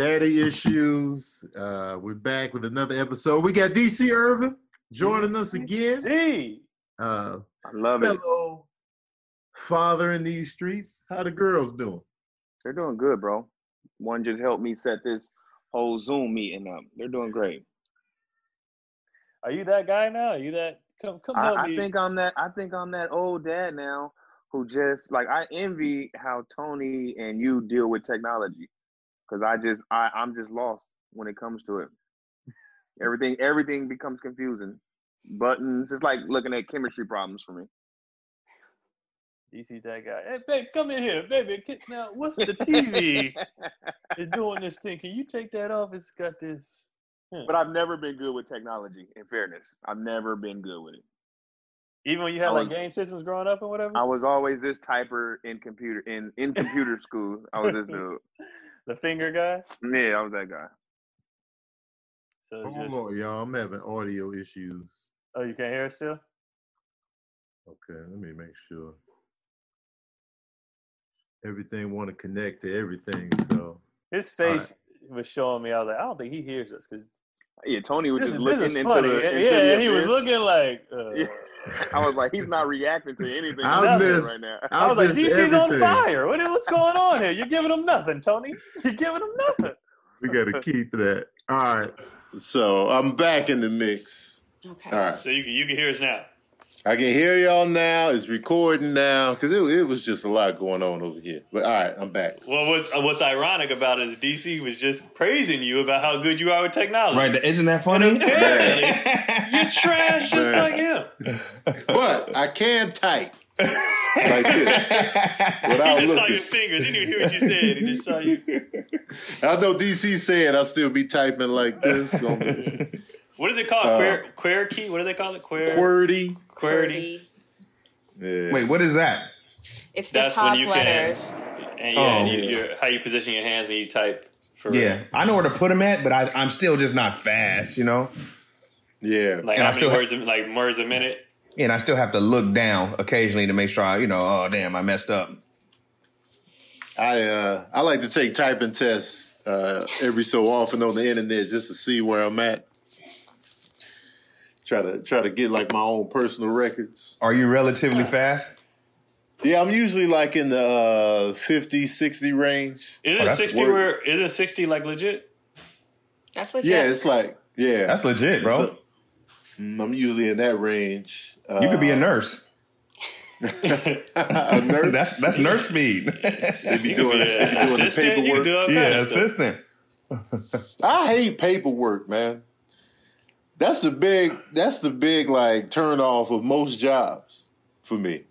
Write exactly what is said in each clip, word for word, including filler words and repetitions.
Daddy issues. Uh, we're back with another episode. We got D C Urban joining us again. D C. Uh, I love it. Hello, father in these streets. How the girls doing? They're doing good, bro. One just helped me set this whole Zoom meeting up. They're doing great. Are you that guy now? Are you that? Come, come help I, me. I think I'm that. I think I'm that old dad now, who just like I envy how Tony and you deal with technology, because I just I I'm just lost when it comes to it. Everything everything becomes confusing. Buttons. It's like looking at chemistry problems for me. You see that guy? Hey, babe, come in here, baby. Now, what's the T V is doing this thing? Can you take that off? It's got this. Hmm. But I've never been good with technology, in fairness. I've never been good with it. Even when you had, was, like, game systems growing up and whatever? I was always this typer in computer in, in computer school. I was this dude. The finger guy? Yeah, I was that guy. So oh, just... Lord, y'all. I'm having audio issues. Oh, you can't hear us still? Okay, let me make sure. Everything want to connect to everything, so. His face right. was showing me. I was like, I don't think he hears us, because. Yeah, Tony was this, just looking into funny. the. Into yeah, the he was looking like. Uh, yeah. I was like, he's not reacting to anything miss, right now. I was like, D T's everything. on fire. What, what's going on here? You're giving him nothing, Tony. You're giving him nothing. We got to keep that. All right. So I'm back in the mix. Okay. All right. So you can you can hear us now. I can hear y'all now. It's recording now, because it, it was just a lot going on over here. But all right, I'm back. Well, what's, what's ironic about it is D C was just praising you about how good you are with technology. Right, isn't that funny? Apparently, you're trash just Man. like him. But I can type like this. Without he just looking. saw your fingers. He didn't even hear what you said. He just saw you. I know D C said I'll still be typing like this on this. What is it called? Uh, QWERTY? What do they call it? Quer- QWERTY. QWERTY. Yeah. Wait, what is that? It's the That's top when you letters. Can, and yeah, oh. and you, you're, how you position your hands when you type. For yeah, real. I know where to put them at, but I, I'm still just not fast, you know? Yeah. Like and how I many still words, ha- like words a minute? Yeah, and I still have to look down occasionally to make sure I, you know, oh, damn, I messed up. I uh, I like to take typing tests uh, every so often on the internet just to see where I'm at. Try to try to get like my own personal records. Are you relatively fast? Yeah, I'm usually like in the uh, fifty, sixty range. Isn't oh, sixty work. where isn't sixty like legit? That's legit. Yeah, it's like yeah, that's legit, bro. So, I'm usually in that range. Uh, you could be a nurse. a nurse. That's that's nurse speed. They be doing, yeah. they be doing the paperwork. Do yeah, assistant. I hate paperwork, man. That's the big, that's the big, like, turn off of most jobs for me.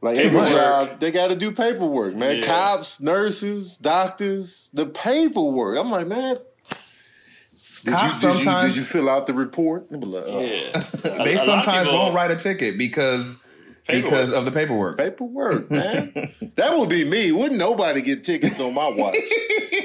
Like, every job, they got to do paperwork, man. Yeah. Cops, nurses, doctors, the paperwork. I'm like, man, did, Cops you, did, sometimes, you, did you fill out the report? Like, oh. Yeah. They sometimes won't write a ticket because paperwork. because of the paperwork. Paperwork, man. That would be me. Wouldn't nobody get tickets on my watch?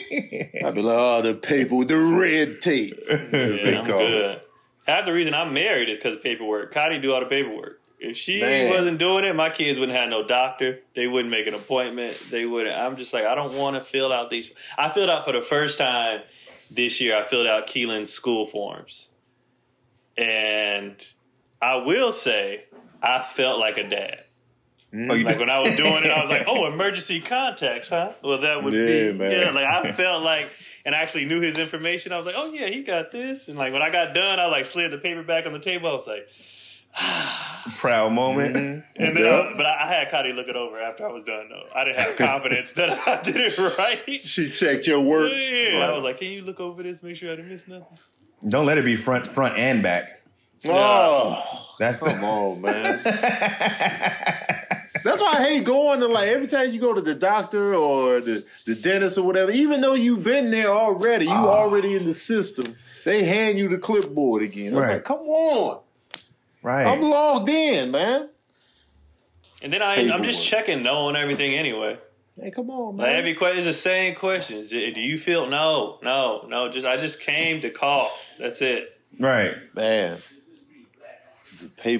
I'd be like, oh, the paper, the red tape. Yeah, I'm good. It. Half the reason I'm married is because of paperwork. Cotty do all the paperwork. If she Man. wasn't doing it, my kids wouldn't have no doctor. They wouldn't make an appointment. They wouldn't. I'm just like, I don't want to fill out these. I filled out for the first time this year. I filled out Keelan's school forms. And I will say I felt like a dad. Mm. Like when I was doing it, I was like, "Oh, emergency contacts, huh?" Well, that would yeah, be, man. yeah. Like I felt like, and I actually knew his information. I was like, "Oh yeah, he got this." And like when I got done, I like slid the paper back on the table. I was like, ah. "Proud moment." Mm-hmm. And then, yeah. I, but I, I had Cotty look it over after I was done. Though I didn't have confidence that I did it right. She checked your work. Yeah, yeah. Wow. I was like, "Can you look over this? Make sure I didn't miss nothing." Don't let it be front, front and back. No. Oh. That's Come on, man. That's why I hate going to, like, every time you go to the doctor or the, the dentist or whatever, even though you've been there already, you oh. already in the system, they hand you the clipboard again. Right. I'm like, come on. Right. I'm logged in, man. And then I, hey, I'm boy. just checking no on everything anyway. Hey, come on, man. Like every question is the same questions. Do you feel? No, no, no. Just I just came to call. That's it. Right. Man.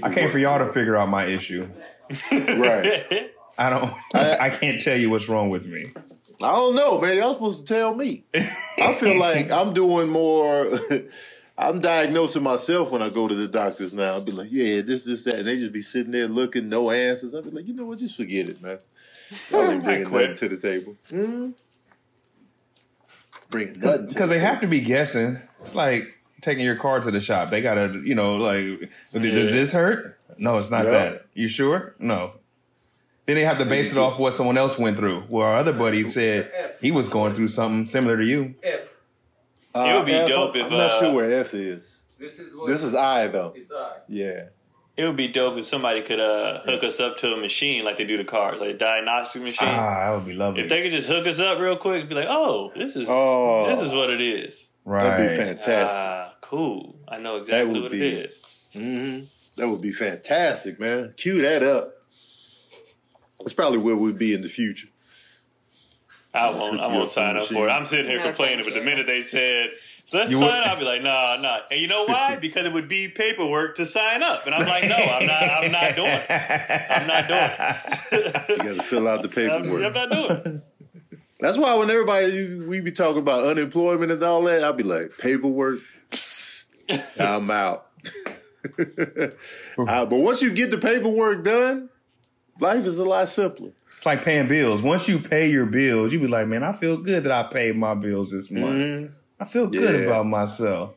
I came for y'all to figure out my issue. Right. I don't I, I can't tell you what's wrong with me. I don't know, man. Y'all supposed to tell me. I feel like I'm doing more. I'm diagnosing myself when I go to the doctors now. I'll be like, yeah, this, this, that. And they just be sitting there looking, no answers. I'll be like, you know what? Just forget it, man. Y'all ain't bringing nothing to the table. Mm-hmm. Bringing nothing. Because they have to be guessing. It's like taking your car to the shop. They got to, you know, like, yeah. does this hurt? No, it's not yeah. that. You sure? No. Then they have to base it off what someone else went through. Well, our other buddy said F. he was going through something similar to you. F. Uh, it would be F, dope if... I'm not uh, sure where F is. This is what... This is I, though. It's I. Yeah. It would be dope if somebody could uh, hook us up to a machine like they do the cars, like a diagnostic machine. Ah, that would be lovely. If they could just hook us up real quick and be like, oh, this is oh, this is what it is. Right. That would be fantastic. Ah, cool. I know exactly what be, it is. Mm-hmm. That would be fantastic, man. Cue that up. It's probably where we'd be in the future. I won't. I won't sign up for it. I'm sitting here complaining, but the minute they said let's sign up, I'll be like, nah, nah. And you know why? Because it would be paperwork to sign up, and I'm like, no, I'm not. I'm not doing it. I'm not doing it. You got to fill out the paperwork. I'm not doing it. That's why when everybody we be talking about unemployment and all that, I'll be like, paperwork. Psst, I'm out. uh, but once you get the paperwork done. Life is a lot simpler. It's like paying bills. Once you pay your bills, you be like, man, I feel good that I paid my bills this month. Mm-hmm. I feel yeah. good about myself.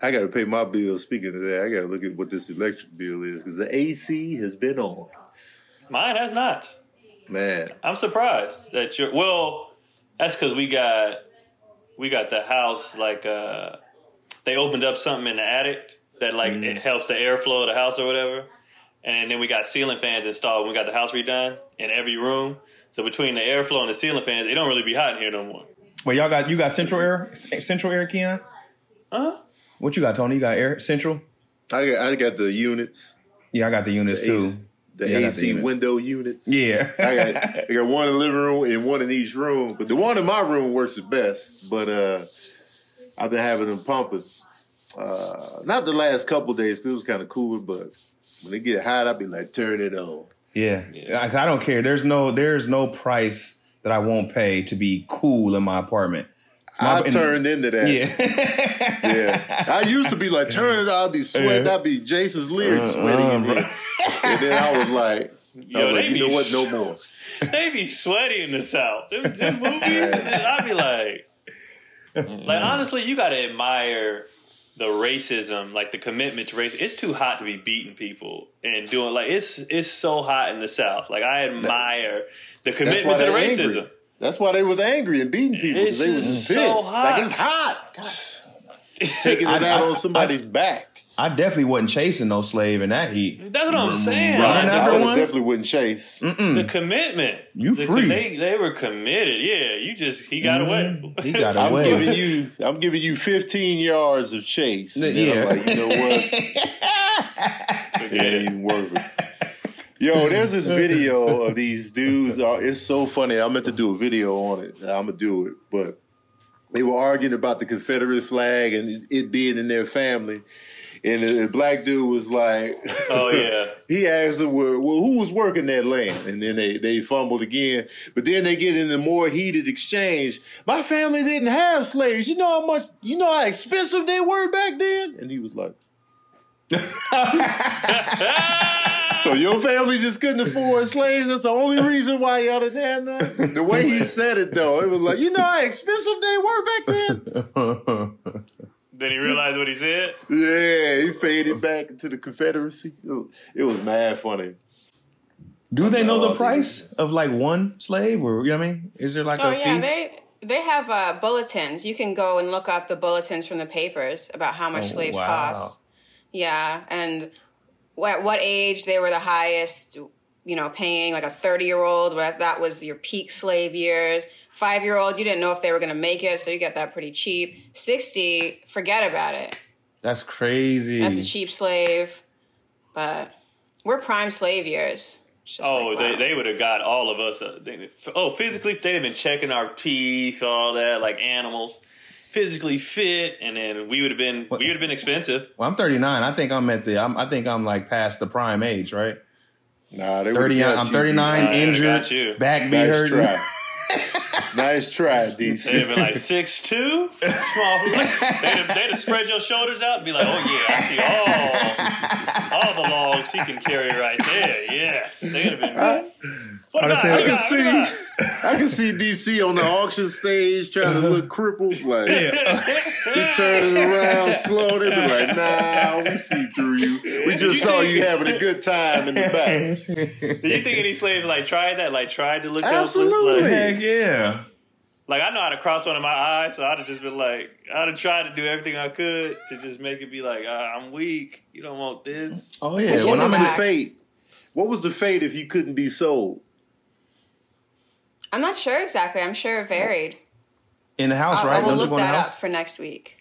I got to pay my bills. Speaking of that, I got to look at what this electric bill is because the A C has been on. Mine has not. Man. I'm surprised that you're... Well, that's because we got, we got the house, like, uh, they opened up something in the attic that, like, mm. it helps the airflow of the house or whatever. And then we got ceiling fans installed when we got the house redone in every room. So between the airflow and the ceiling fans, it don't really be hot in here no more. Well, y'all got you got central air, central air, Keon? Huh? What you got, Tony? You got air central? I got I got the units. Yeah, I got the units the too. A C, the yeah, A C the units. Window units. Yeah, I got I got one in the living room and one in each room. But the one in my room works the best. But uh, I've been having them pumping. Uh, not the last couple of days because it was kind of cooler, but. When it get hot, I'll be like, turn it on. Yeah. yeah. I, I don't care. There's no there's no price that I won't pay to be cool in my apartment. My, I turned and, into that. Yeah. yeah. I used to be like, turn it on. I'd be sweating. Yeah. I'd be Jason's lyrics uh, sweating. Uh, in there. And then I was like, Yo, I was like you be, know what? No more. They be sweaty in the South. Them, them movies, I'd be like, mm-hmm. like, honestly, you got to admire the racism, like the commitment to race. It's too hot to be beating people and doing like it's it's so hot in the South. Like I admire the commitment to the racism. Angry. That's why they was angry and beating people. It's they was so pissed. Hot. Like it's hot. God. Taking it I, out I, on somebody's I, back. I definitely wasn't chasing no slave in that heat. That's what I'm saying. Right. I, I definitely wouldn't chase. Mm-mm. The commitment. You the, free. They, they were committed. Yeah, you just, he got mm-hmm. away. He got I'm away. Giving you, I'm giving you fifteen yards of chase. And yeah. I'm like, you know what? It ain't even worth it. Yo, there's this video of these dudes. It's so funny. I meant to do a video on it. I'm going to do it. But they were arguing about the Confederate flag and it being in their family. And the black dude was like, "Oh yeah." He asked them, "Well, who was working that land?" And then they they fumbled again. But then they get into more heated exchange. My family didn't have slaves. You know how much, you know how expensive they were back then. And he was like, "So your family just couldn't afford slaves? That's the only reason why y'all didn't have that." The way he said it though, it was like, "You know how expensive they were back then." Then he realized what he said? Yeah, he faded back into the Confederacy. It was, it was mad funny. Do they know the price of like one slave? Or, you know what I mean? Is there like oh, a yeah, fee? Oh, yeah, they they have uh, bulletins. You can go and look up the bulletins from the papers about how much oh, slaves wow. cost. Yeah, and at what age they were the highest, you know, paying, like a thirty-year-old, that was your peak slave years. Five-year-old, you didn't know if they were going to make it, so you got that pretty cheap. sixty, forget about it. That's crazy. That's a cheap slave. But we're prime slave years. Oh, like, wow. they, they would have got all of us. Uh, they, oh, physically, they'd have been checking our teeth, all that, like animals. Physically fit, and then we would have been what? we would have been expensive. Well, I'm thirty-nine. I think I'm at the. I'm, I think I'm like past the prime age, right? Nah, they were. I'm thirty-nine, injured, back be hurting. Nice try, D C. They'd be like six two, small. They'd, they'd spread your shoulders out and be like, oh yeah, I see all, all the logs he can carry right there. Yes, they'd have been good. What not? Said, I, I can see, I can see D C on the auction stage trying uh-huh. to look crippled. Like yeah. he turns around slow. They'd be like, nah, we see through you. We just you saw think- you having a good time in the back. Did you think any slaves like tried that? Like tried to look absolutely. Up? Absolutely, like, heck yeah. Like I know how to cross one of my eyes, so I'd have just been like, I'd have tried to do everything I could to just make it be like, ah, I'm weak. You don't want this. Oh yeah. Well, what was the fate? What was the fate if you couldn't be sold? I'm not sure exactly. I'm sure it varied. In the house, I'll, right? I will look that up for next week.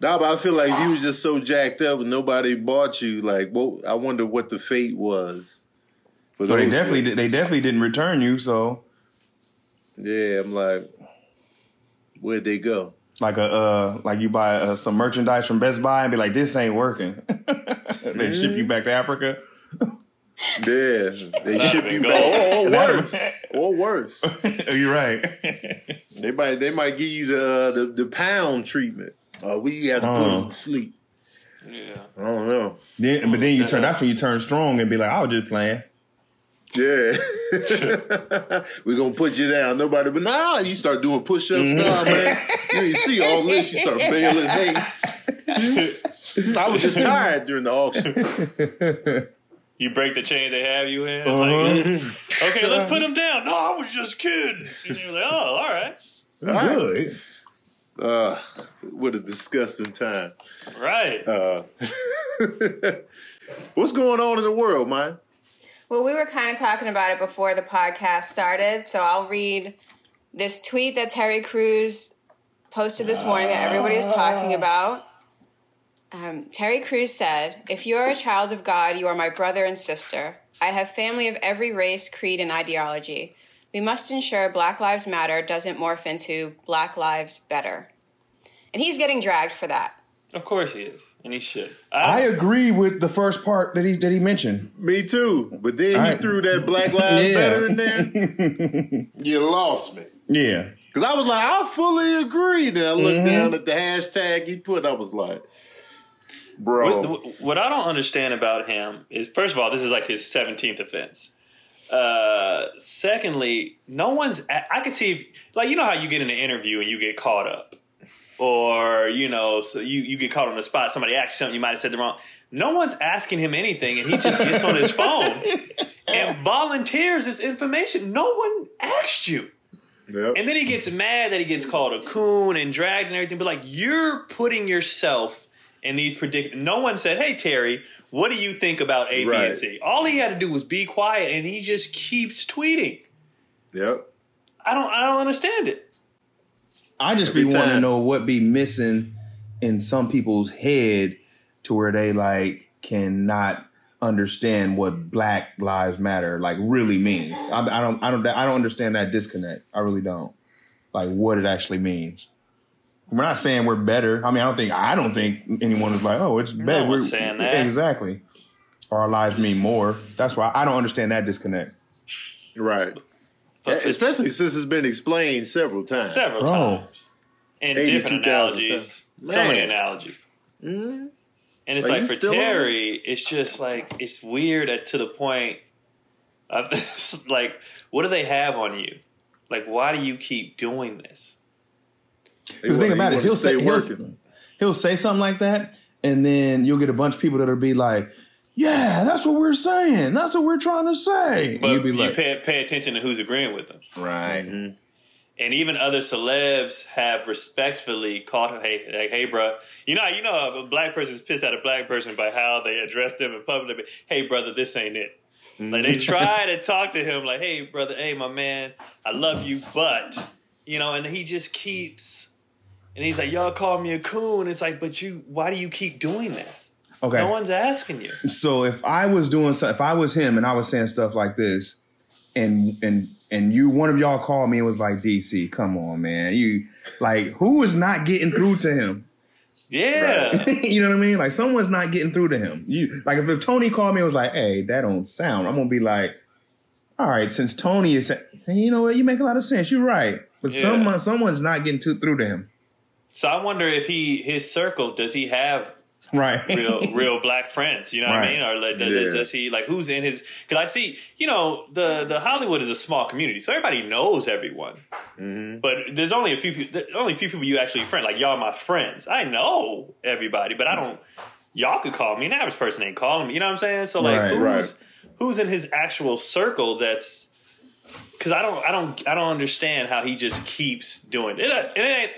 No, but I feel like if you was just so jacked up and nobody bought you, like, well, I wonder what the fate was. For so those they definitely slaves. They definitely didn't return you, so. Yeah, I'm like, where'd they go? Like a uh, like you buy uh, some merchandise from Best Buy and be like, this ain't working. They mm-hmm. ship you back to Africa. Yeah, they should be back. Or, or worse, or worse. You're right. They might, they might give you the the, the pound treatment. Uh, we have to oh. put them to sleep. Yeah, I don't know. Then, but then you turn. That's when you turn strong and be like, "I was just playing." Yeah, we're gonna put you down. Nobody, but nah, you start doing push-ups mm-hmm. now, man. You ain't see all this. You start bailing. Hey, I was just tired during the auction. You break the chain they have you in. Uh-huh. Like, okay, let's put them down. No, I was just kidding. And you're like, oh, all right. All good. Right. Uh, what a disgusting time. Right. Uh, what's going on in the world, Maya? Well, we were kind of talking about it before the podcast started, so I'll read this tweet that Terry Crews posted this morning that everybody is talking about. Um, Terry Crews said, if you are a child of God, you are my brother and sister. I have family of every race, creed, and ideology. We must ensure Black Lives Matter doesn't morph into Black Lives Better. And he's getting dragged for that. Of course he is. And he should. I, I agree with the first part that he that he mentioned. Me too. But then I, he threw that Black Lives yeah. Better in there. You lost me. Yeah. Because I was like, I fully agree. Then I looked mm-hmm. down at the hashtag he put. I was like... Bro, what, what I don't understand about him is, first of all, this is like his seventeenth offense. Uh, secondly, no one's. I could see, if, like, you know how you get in an interview and you get caught up, or you know, so you, you get caught on the spot. Somebody asks you something you might have said the wrong. No one's asking him anything, and he just gets on his phone and volunteers this information. No one asked you. Yep. And then he gets mad that he gets called a coon and dragged and everything. But like, you're putting yourself. And these predict. No one said, hey, Terry, what do you think about A, right. B, and C? All he had to do was be quiet, and he just keeps tweeting. Yep. I don't I don't understand it. I just Every be wanting to know what be missing in some people's head to where they, like, cannot understand what Black Lives Matter, like, really means. I, I don't I don't, I don't understand that disconnect. I really don't. Like, what it actually means. We're not saying we're better. I mean, I don't think I don't think anyone is like, oh, it's better. No one's saying that. Exactly. Or our lives mean more. That's why I don't understand that disconnect. Right. Especially since it's been explained several times. Several Bro. times. And different analogies. So many analogies. Mm-hmm. And it's Are like for Terry, it's just like, it's weird at, to the point of like, what do they have on you? Like, why do you keep doing this? Because the thing about it is he'll say he'll, he'll say something like that, and then you'll get a bunch of people that'll be like, yeah, that's what we're saying. That's what we're trying to say. But and be you like, pay, pay attention to who's agreeing with them. Right. Mm-hmm. And even other celebs have respectfully called him, hey, like, hey, bro. You know, you know, if a black person's pissed at a black person by how they address them in public, but, hey, brother, this ain't it. Mm-hmm. Like they try to talk to him like, hey, brother, hey, my man, I love you, but, you know, and he just keeps... And he's like, y'all call me a coon. It's like, but you, why do you keep doing this? Okay. No one's asking you. So if I was doing so, if I was him and I was saying stuff like this and, and, and you, one of y'all called me and was like, D C, come on, man. You like, who is not getting through to him? Yeah. Right? You know what I mean? Like someone's not getting through to him. You like, if, if Tony called me and was like, hey, that don't sound, I'm going to be like, all right, since Tony is saying, you know what, you make a lot of sense. You're right. But yeah. someone, someone's not getting too through to him. So I wonder if he, his circle, does he have right. real real black friends? You know right. what I mean? Or like, does, yeah. does, does he, like, who's in his, because I see, you know, the, the Hollywood is a small community. So everybody knows everyone. Mm-hmm. But there's only a few, only a few people you actually friend. Like, y'all are my friends. I know everybody, but I don't, y'all could call me. An average person ain't calling me. You know what I'm saying? So like, right, who's, right. who's in his actual circle that's, because I don't, I don't, I don't understand how he just keeps doing it. It, it ain't,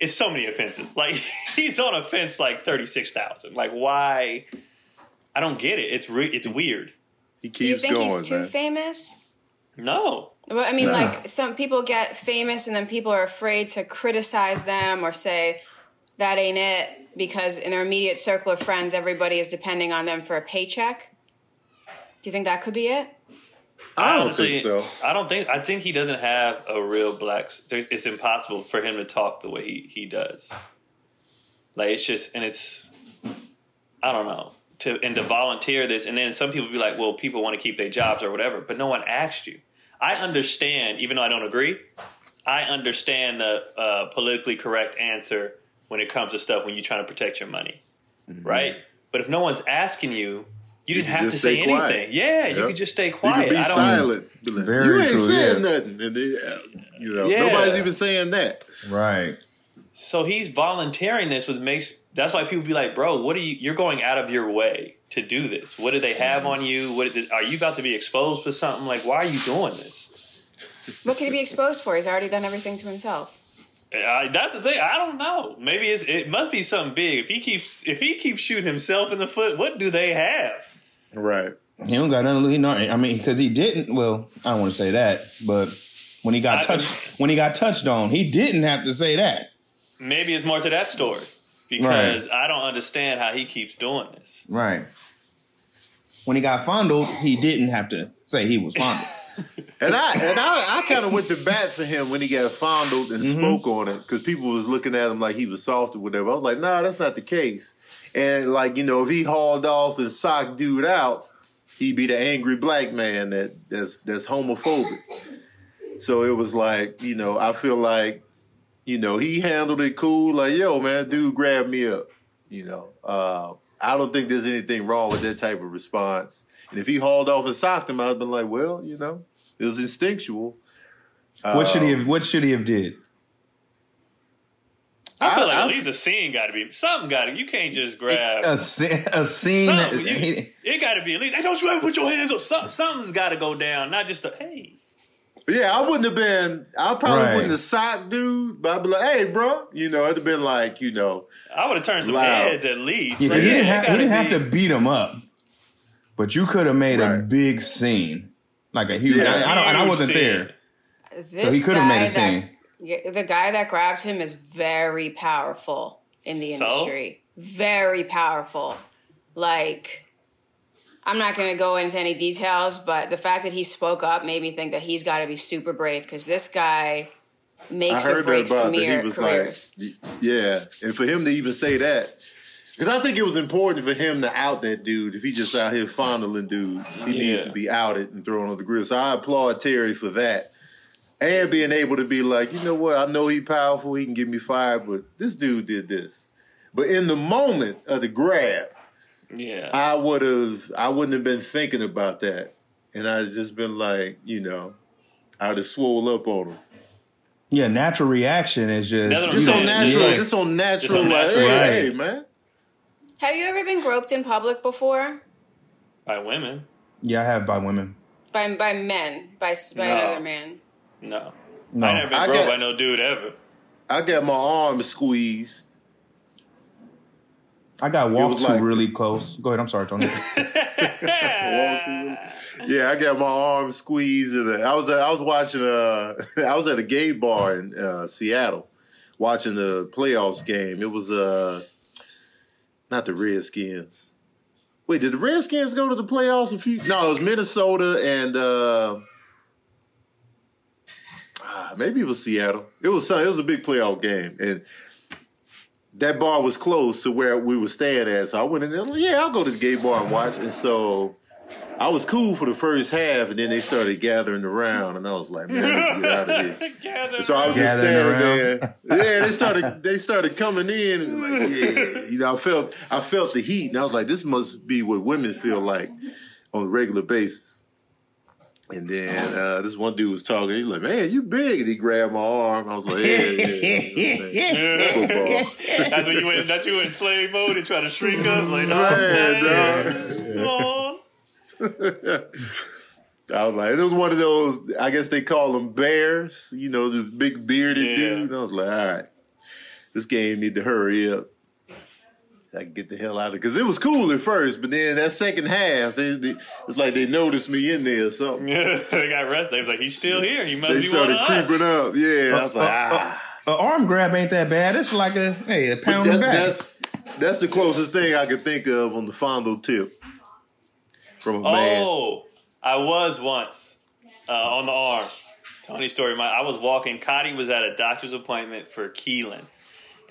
it's so many offenses. Like, he's on a fence like thirty-six thousand. Like, why? I don't get it. It's re, it's weird. He keeps. Do you think going, he's too man. famous? No. Well, I mean, no. like, some people get famous and then people are afraid to criticize them or say that ain't it, because in their immediate circle of friends, everybody is depending on them for a paycheck. Do you think that could be it? I don't Honestly, think so. I don't think. I think he doesn't have a real black. It's impossible for him to talk the way he, he does. Like, it's just, and it's, I don't know. To and to volunteer this, and then some people be like, "Well, people want to keep their jobs or whatever," but no one asked you. I understand, even though I don't agree. I understand the uh, politically correct answer when it comes to stuff when you're trying to protect your money, mm-hmm. right? But if no one's asking you. You didn't you have to say anything. Quiet. Yeah, yep. You could just stay quiet. You could be I don't, silent. Very you ain't true, saying yeah. nothing. And they, uh, you know, yeah. Nobody's even saying that. Right. So he's volunteering this, which makes that's why people be like, "Bro, what are you? You're going out of your way to do this. What do they have on you? What are you about to be exposed for something? Like, why are you doing this? What could he be exposed for? He's already done everything to himself." I, that's the thing. I don't know. Maybe it's, it must be something big. If he keeps, if he keeps shooting himself in the foot, what do they have? Right. He don't got nothing. He not, I mean, because he didn't. Well, I don't want to say that, but when he got I touched, when he got touched on, he didn't have to say that. Maybe it's more to that story because right. I don't understand how he keeps doing this. Right. When he got fondled, he didn't have to say he was fondled. And I and I, I kind of went to bat for him when he got fondled and mm-hmm. spoke on it because people was looking at him like he was soft or whatever. I was like, nah, that's not the case. And like, you know, if he hauled off and socked dude out, he'd be the angry black man that that's that's homophobic. So it was like, you know, I feel like, you know, he handled it cool. Like, yo, man, dude, grabbed me up. You know, uh, I don't think there's anything wrong with that type of response. And if he hauled off and socked him, I'd been like, well, you know, it was instinctual. What um, should he have? What should he have did? I feel I, like I, at least a scene got to be something. Got to you can't just grab a, a scene. Something. You, it got to be at least. Hey, don't you ever put your hands on something? Something's got to go down. Not just a hey. Yeah, I wouldn't have been. I probably right. wouldn't have socked dude, but I'd be like, hey, bro. You know, it'd have been like, you know. I would have turned some loud. Heads at least. Yeah, like, he didn't, yeah, have, he didn't have to beat him up. But you could have made right. a big scene, like a huge. Yeah, I, I don't, and I wasn't there, this so he could have made a scene. That, the guy that grabbed him is very powerful in the industry. So? Very powerful. Like, I'm not going to go into any details, but the fact that he spoke up made me think that he's got to be super brave because this guy makes or breaks careers. I heard that about that. He was like, yeah, and for him to even say that. Because I think it was important for him to out that dude. If he just out here fondling dudes, he yeah. needs to be outed and thrown on the grill. So I applaud Terry for that. And being able to be like, you know what? I know he's powerful. He can get me fired, but this dude did this. But in the moment of the grab, yeah, I would have, I wouldn't have been thinking about that. And I'd just been like, you know, I'd have swole up on him. Yeah, natural reaction is just... Just on natural, like, just on natural, just on natural, like, hey, right. hey, man. Have you ever been groped in public before? By women? Yeah, I have by women. By by men? By, by no. another man? No. no. I never been I groped got, by no dude ever. I got my arm squeezed. I got walked like, really close. Go ahead, I'm sorry, Tony. Yeah, I got my arm squeezed. And I was I was watching a, I was at a gay bar in uh, Seattle watching the playoffs game. It was a... Uh, Not the Redskins. Wait, did the Redskins go to the playoffs a few? No, it was Minnesota and uh, ah, maybe it was Seattle. It was it was a big playoff game, and that bar was close to where we were staying at. So I went in there. Like, yeah, I'll go to the gay bar and watch. And so I was cool for the first half, and then they started gathering around, and I was like, man, I need to get out of here. Gather, so I was just standing around there. Yeah, they started they started coming in, and like, yeah, you know, I felt I felt the heat, and I was like, this must be what women feel like on a regular basis. And then uh, this one dude was talking. He's like, man, you big. And he grabbed my arm. I was like, yeah, yeah. You know yeah. Football. That's when you went, that's you in slave mode and try to shrink up. Like, no, man, no. I was like, it was one of those, I guess they call them bears. You know, the big bearded yeah. dude. And I was like, all right, this game need to hurry up. I can get the hell out of it. Because it was cool at first, but then that second half, they, they, it's like they noticed me in there or something. They got rested. They was like, he's still here. He must they be one of us. They started creeping up. Yeah. Uh, I was like, uh, ah. An uh, arm grab ain't that bad. It's like a, hey, a pound that, of back. That's, that's the closest thing I could think of on the fondle tip from a oh, man. Oh, I was once uh, on the arm. Tony story. My, I was walking. Cotty was at a doctor's appointment for Keelan.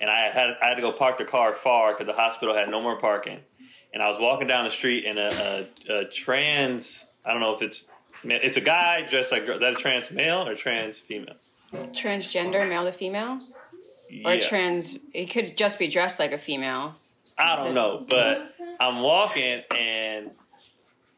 And I had I had to go park the car far because the hospital had no more parking. And I was walking down the street, and a, a, a trans, I don't know if it's, it's a guy dressed like, is that a trans male or trans female? Transgender, male to female? Yeah. Or trans, it could just be dressed like a female. I don't know, but I'm walking, and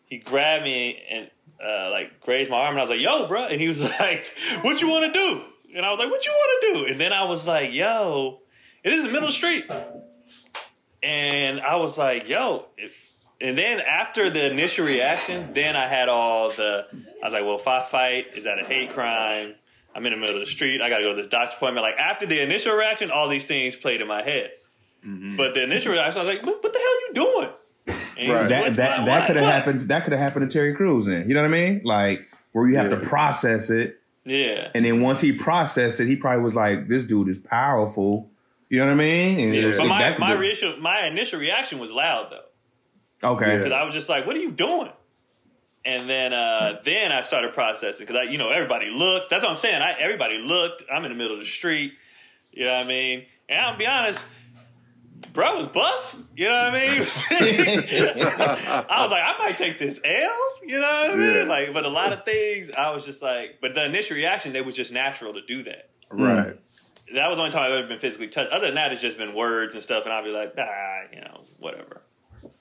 he grabbed me and uh, like grazed my arm, and I was like, yo, bro. And he was like, what you want to do? And I was like, what you want to do? And then I was like, yo. It is the middle of the street. And I was like, yo. If, and then after the initial reaction, then I had all the, I was like, well, if I fight, is that a hate crime? I'm in the middle of the street. I got to go to this doctor's appointment. Like, after the initial reaction, all these things played in my head. Mm-hmm. But the initial reaction, I was like, what the hell are you doing? And right. That, that, that could have happened. That could have happened to Terry Crews. Then. You know what I mean? Like, where you have yeah. to process it. Yeah. And then once he processed it, he probably was like, this dude is powerful. You know what I mean? And yeah. But my my, reaction, my initial reaction was loud, though. Okay. Because yeah. I was just like, what are you doing? And then uh, then I started processing. Because, you know, everybody looked. That's what I'm saying. I, everybody looked. I'm in the middle of the street. You know what I mean? And I'll be honest, bro was buff. You know what I mean? I was like, I might take this L. You know what I mean? Yeah. Like, but a lot of things, I was just like, but the initial reaction, they was just natural to do that. Right. Mm. That was the only time I've ever been physically touched. Other than that, it's just been words and stuff, and I'll be like, ah, you know, whatever. And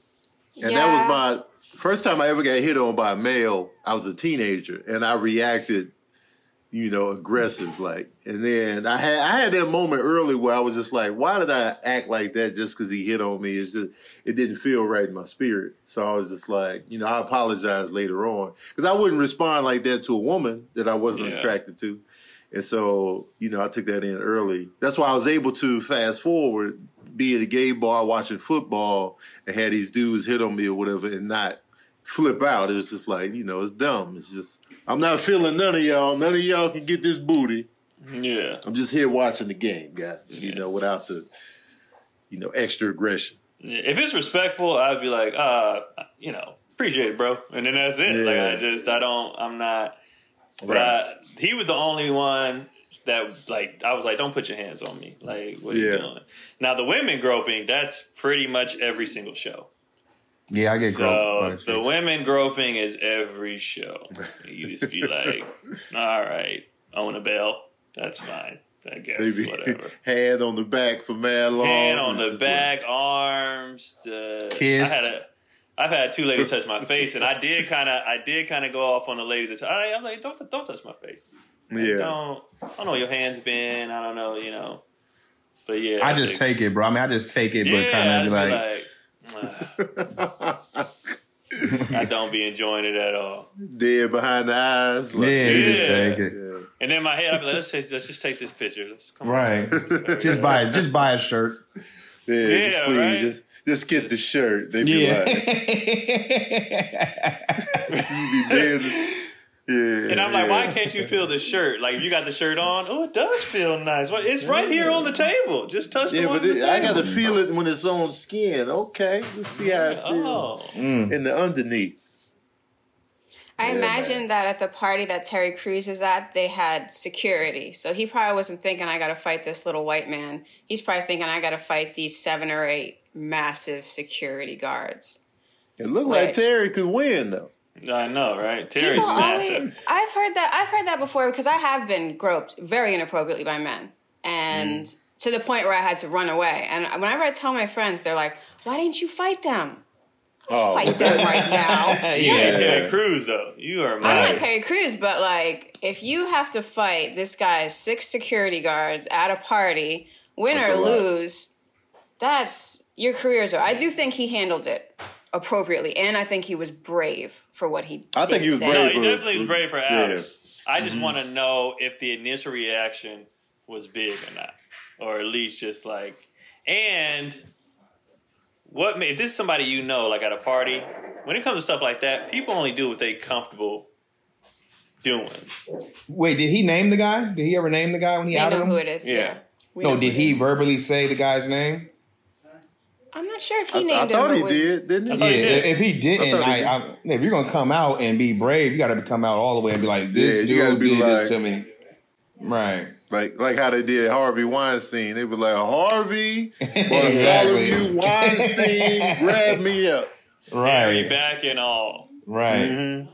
yeah. that was my first time I ever got hit on by a male. I was a teenager, and I reacted, you know, aggressive, like. And then I had I had that moment early where I was just like, why did I act like that just because he hit on me? It's just it didn't feel right in my spirit. So I was just like, you know, I apologized later on because I wouldn't respond like that to a woman that I wasn't yeah. attracted to. And so, you know, I took that in early. That's why I was able to fast forward, be at a gay bar watching football and had these dudes hit on me or whatever and not flip out. It was just like, you know, it's dumb. It's just, I'm not feeling none of y'all. None of y'all can get this booty. Yeah. I'm just here watching the game, guys, you yeah. know, without the, you know, extra aggression. Yeah. If it's respectful, I'd be like, uh, you know, appreciate it, bro. And then that's it. Yeah. Like, I just, I don't, I'm not. But right. I, he was the only one that, like, I was like, don't put your hands on me. Like, what are yeah. you doing? Now, the women groping, that's pretty much every single show. Yeah, I get groped. So, the women groping is every show. You just be like, all right, own a bell. That's fine, I guess, maybe whatever. Hand on the back for mad long. Hand on the back, like, arms. The, kiss. I had a... I've had two ladies touch my face, and I did kind of, I did kind of go off on the ladies. I, I'm like, don't, don't touch my face. Like, yeah. Don't. I don't know where your hand's been. I don't know, you know. But yeah. I just like, take it, bro. I mean, I just take it, yeah, but kind of like. like uh, I don't be enjoying it at all. Dead behind the eyes. Like, yeah, you yeah. just take it. Yeah. And in my head, I'd be like, let's just, let's just take this picture. Let's come right. on. Just buy it. Just buy a shirt. Yeah, yeah, just please, right? just, just get the shirt. They be yeah. like, you be dead. Yeah, and I'm like, yeah. why can't you feel the shirt? Like, if you got the shirt on, oh, it does feel nice. Well, it's right yeah. here on the table. Just touch yeah, the but it, the I got to feel it when it's on skin. Okay, let's see how it feels oh. in the underneath. I yeah, imagine man. that at the party that Terry Crews is at, they had security. So he probably wasn't thinking, I got to fight this little white man. He's probably thinking, I got to fight these seven or eight massive security guards. It looked like Terry could win, though. I know, right? Terry's people massive. Always, I've heard that. I've heard that before because I have been groped very inappropriately by men, and mm. to the point where I had to run away. And whenever I tell my friends, they're like, "Why didn't you fight them?" I'll oh. fight them right now. You ain't Terry Crews though. You are. Mad. I'm not Terry Crews, but like, if you have to fight this guy's six security guards at a party, win that's or lose, that's your career's over. I do think he handled it appropriately, and I think he was brave for what he did. I think he was brave. No, he definitely was brave for Alex. Yeah. I just mm-hmm. want to know if the initial reaction was big or not, or at least just like, and what may, if this is somebody you know, like at a party, when it comes to stuff like that, people only do what they comfortable doing. Wait, did he name the guy? Did he ever name the guy when he they outed him? They know who it is. Yeah. yeah. No, did he is. verbally say the guy's name? I'm not sure if he I, named I him. I thought he was, did, didn't he? Yeah, he did. If he didn't, I I, he did. I, if you're going to come out and be brave, you got to come out all the way and be like, this yeah, dude did like, this to me. Right. Like like how they did Harvey Weinstein. They were like, Harvey, exactly. you, Weinstein, grab me up. Right. Harry back and all. Right. Mm-hmm.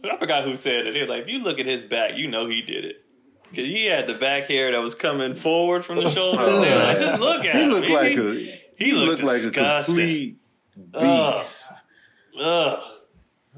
But I forgot who said it. They were like, if you look at his back, you know he did it. Because he had the back hair that was coming forward from the shoulders. oh, they were like, just look at he him. Looked like he looked like a... He looked, he looked like a complete beast. Ugh. Ugh.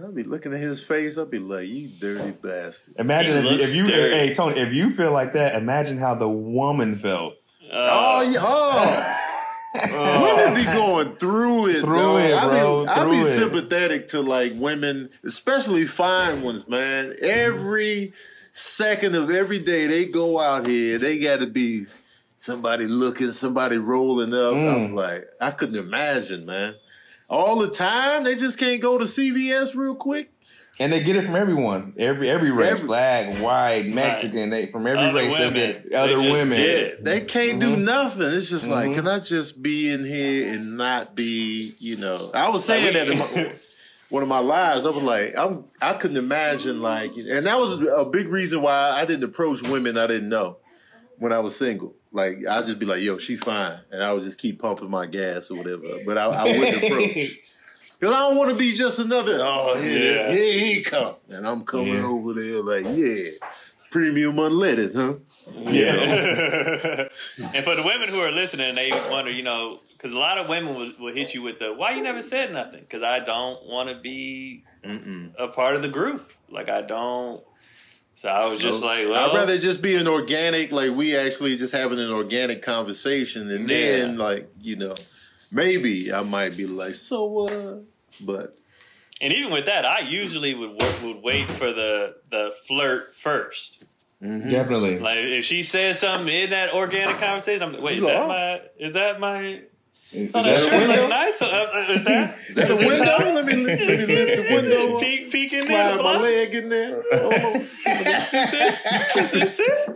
I'll be looking at his face. I'll be like, you dirty bastard. Imagine if, if you, dirty. hey, Tony, if you feel like that, imagine how the woman felt. Uh, oh, yeah. Oh. oh. Women be going through it, Through though. it, bro. I be, I be sympathetic to, like, women, especially fine ones, man. Every second of every day they go out here, they got to be... Somebody looking, somebody rolling up. Mm. I'm like, I couldn't imagine, man. All the time, they just can't go to C V S real quick. And they get it from everyone. Every every race, every, black, white, Mexican, right. they from every other race women. they get other they women. Get it. They can't mm-hmm. do nothing. It's just mm-hmm. like, can I just be in here and not be, you know. I was saying that in my, one of my lives. I was like, I'm, I couldn't imagine, like, and that was a big reason why I didn't approach women I didn't know when I was single. Like, I'd just be like, yo, she fine. And I would just keep pumping my gas or whatever. But I, I wouldn't approach. Because I don't want to be just another, oh, here, yeah. here he come. And I'm coming yeah. over there like, yeah, premium unleaded, huh? Yeah. And for the women who are listening, they wonder, you know, because a lot of women will, will hit you with the, why you never said nothing? Because I don't want to be Mm-mm. a part of the group. Like, I don't. So I was just like, well... I'd rather just be an organic, like, we actually just having an organic conversation. And yeah. then, like, you know, maybe I might be like, so what? Uh, but... And even with that, I usually would work, would wait for the, the flirt first. Mm-hmm. Definitely. Like, if she says something in that organic conversation, I'm like, wait, is that my... Is that my... Is oh, that, that sure look nice. Uh, is that, is that a window? Time? Let me lift, let me lift the window. Peek, peek in slide there, my block. leg in there. Almost. That's it.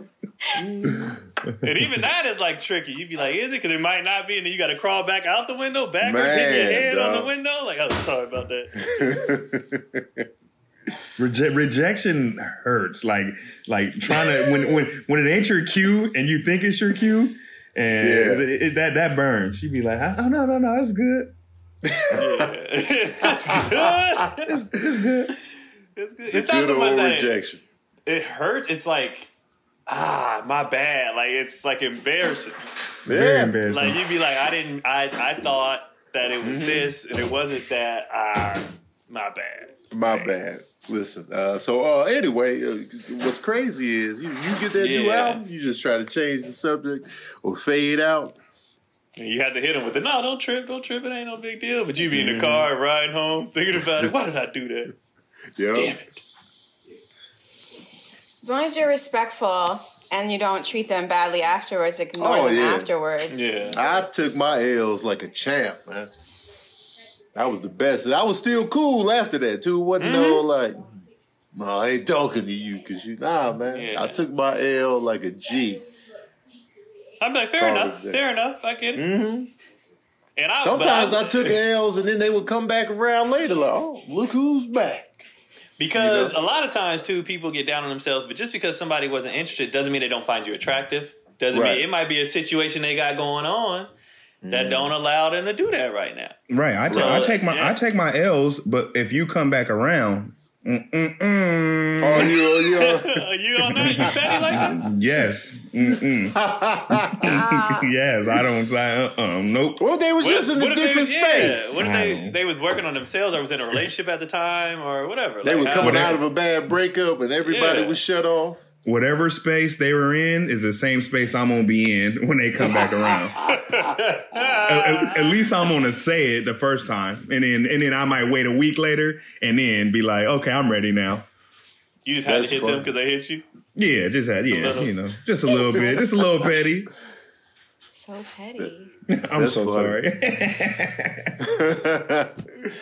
And even that is like tricky. You'd be like, is it? Because it might not be, and then you got to crawl back out the window, backwards, hit your head dog. on the window. Like, I'm oh, sorry about that. Reje- rejection hurts. Like, like trying to when when when it ain't your cue and you think it's your cue. And yeah. it, it, that that burns. She'd be like, "Oh no, no, no, it's good. It's yeah. good. It's, it's good. It's good. It's not so much rejection. It, it hurts. It's like, ah, my bad. Like it's like embarrassing. Very yeah. embarrassing. Like you'd be like, I didn't. I I thought that it was mm-hmm. this, and it wasn't that. Ah, my bad. My right. bad. Listen, uh, so uh, anyway, uh, what's crazy is you, you get that yeah. new album, you just try to change the subject or fade out. And you had to hit him with the, no, don't trip, don't trip, it ain't no big deal. But you be in the car riding home thinking about it, why did I do that? Yep. Damn it. As long as you're respectful and you don't treat them badly afterwards, ignore oh, them yeah. afterwards. Yeah. I took my L's like a champ, man. I was the best. I was still cool after that, too. Wasn't mm-hmm. no, like, no, I ain't talking to you because you, nah, man. Yeah. I took my L like a G. I'm like, fair Call enough. Fair enough. I get it. Mm-hmm. And I, Sometimes I, I took L's and then they would come back around later like, oh, look who's back. Because you know? a lot of times, too, people get down on themselves, but just because somebody wasn't interested doesn't mean they don't find you attractive. Doesn't right. mean it might be a situation they got going on. that don't allow them to do that right now. Right. I, so, t- I take my yeah. I take my L's, but if you come back around, mm mm mm. Oh, you you you on that? You said it like that? Yes. Mm mm. Yes. I don't sign. Uh. Uh-uh, nope. Well, they was what just if, in a different they, space. Yeah. What if they they was working on themselves, or was in a relationship at the time, or whatever? They like, were coming out of a bad breakup, and everybody yeah. was shut off. Whatever space they were in is the same space I'm gonna be in when they come back around. at, at least I'm gonna say it the first time, and then and then I might wait a week later, and then be like, okay, I'm ready now. You just had That's to hit funny. them because they hit you. Yeah, just had yeah, little... you know, just a little bit, just a little petty. So petty. I'm That's so funny. sorry.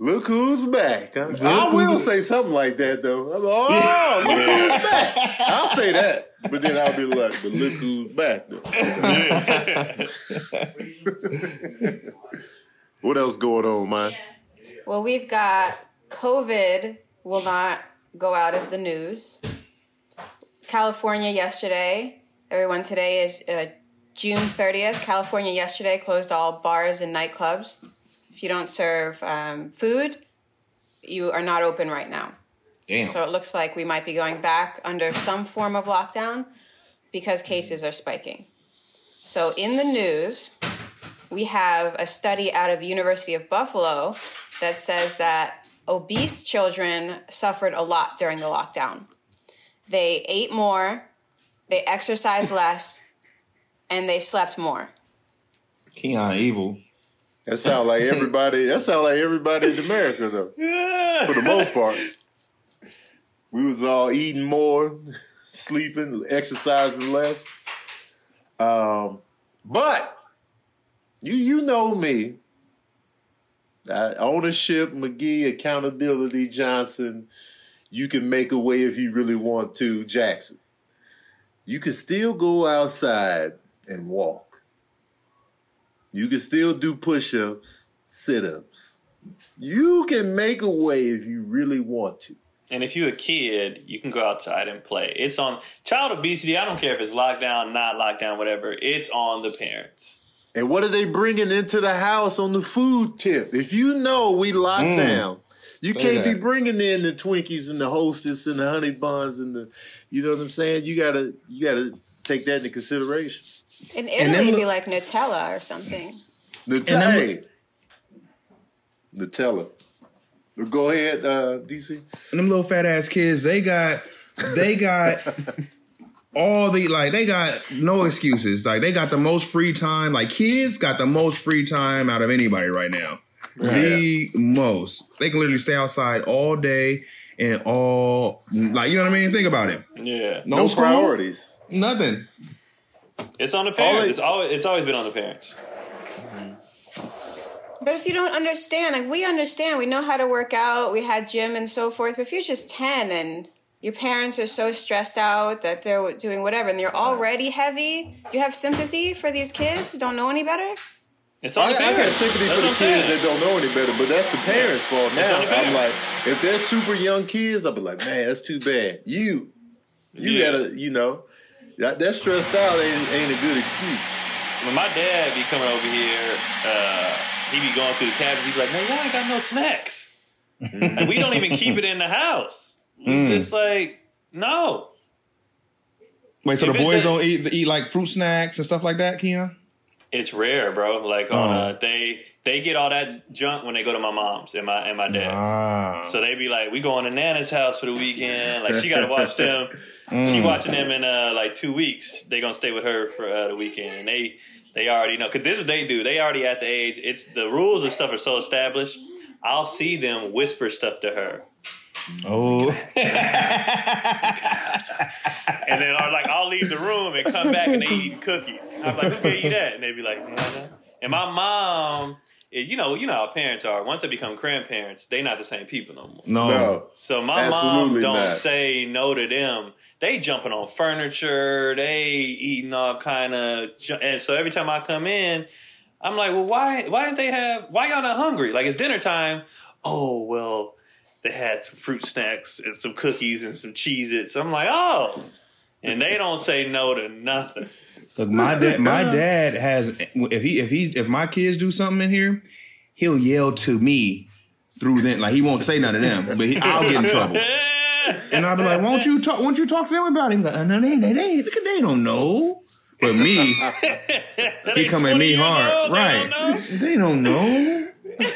Look who's back. I, I will say something like that, though. I'm like, oh, look who's back. I'll say that. But then I'll be like, but look who's back, though. What else going on, man? Well, we've got COVID will not go out of the news. California yesterday. Everyone, today is uh, June thirtieth. California yesterday closed all bars and nightclubs. If you don't serve um, food, you are not open right now. Damn. So it looks like we might be going back under some form of lockdown because cases are spiking. So in the news, we have a study out of the University of Buffalo that says that obese children suffered a lot during the lockdown. They ate more, they exercised less, and they slept more. Keon Evil. That sound like everybody. That sound like everybody in America, though. Yeah. For the most part, we was all eating more, sleeping, exercising less. Um, but you you know me. I, ownership, McGee, accountability, Johnson. You can make a way if you really want to, Jackson. You can still go outside and walk. You can still do push-ups, sit-ups. You can make a way if you really want to. And if you're a kid, you can go outside and play. It's on child obesity. I don't care if it's lockdown, not lockdown, whatever. It's on the parents. And what are they bringing into the house on the food tip? If you know we locked mm. down, you Say can't that. be bringing in the Twinkies and the Hostess and the honey buns and the, you know what I'm saying? You gotta, you gotta take that into consideration. In Italy, it'd be like Nutella or something. Nutella. Nutella. Go ahead, uh, D C. And them little fat ass kids, they got, they got all the, like, they got no excuses. Like, they got the most free time. Like, kids got the most free time out of anybody right now. Right. The most. They can literally stay outside all day and all, like, you know what I mean? Think about it. Yeah. No, no priorities. Nothing. It's on the parents. Always. It's always it's always been on the parents. But if you don't understand, like we understand, we know how to work out, we had gym and so forth. But if you're just ten and your parents are so stressed out that they're doing whatever, and you're already heavy, do you have sympathy for these kids who don't know any better? It's on I, the parents. I got sympathy that's for the kids that don't know any better, but that's the parents' fault now. I'm like, if they're super young kids, I'll be like, man, that's too bad. You, you yeah. gotta, you know. That, that stressed out ain't, ain't a good excuse. When my dad be coming over here, uh, he be going through the cabinet, he be like, man, y'all ain't got no snacks. Like, we don't even keep it in the house. Mm. Just like, no. Wait, so if the boys the, don't eat eat like fruit snacks and stuff like that, Keon? It's rare, bro. Like, oh. on a, they they get all that junk when they go to my mom's and my and my dad's. Ah. So they be like, we going to Nana's house for the weekend. Like, she got to watch them. Mm. She watching them in uh, like two weeks. They gonna stay with her for uh, the weekend, and they they already know because this is what they do. They already at the age. It's the rules and stuff are so established. I'll see them whisper stuff to her. Oh, and then I'm like, I'll leave the room and come back, and they eating cookies. And I'm like, who gave you that? And they be like, Nana. And my mom is, you know, you know how parents are. Once they become grandparents, they not the same people no more. No, no. So my mom don't not. say no to them. They jumping on furniture, they eating all kind of, and so every time I come in, I'm like, well, why, why didn't they have, why y'all not hungry? Like, it's dinner time. Oh, well, they had some fruit snacks and some cookies and some Cheez-Its. I'm like, oh, and they don't say no to nothing. Look, my dad, my dad has, if he, if he, if my kids do something in here, he'll yell to me through them. Like, he won't say none of them, but he, I'll get in trouble. And I'll be like, won't you talk, won't you talk to them about it? He'll be like, oh, no, they, they, they, they don't know. But me, he come at me hard. Old, right. They don't know. They don't know.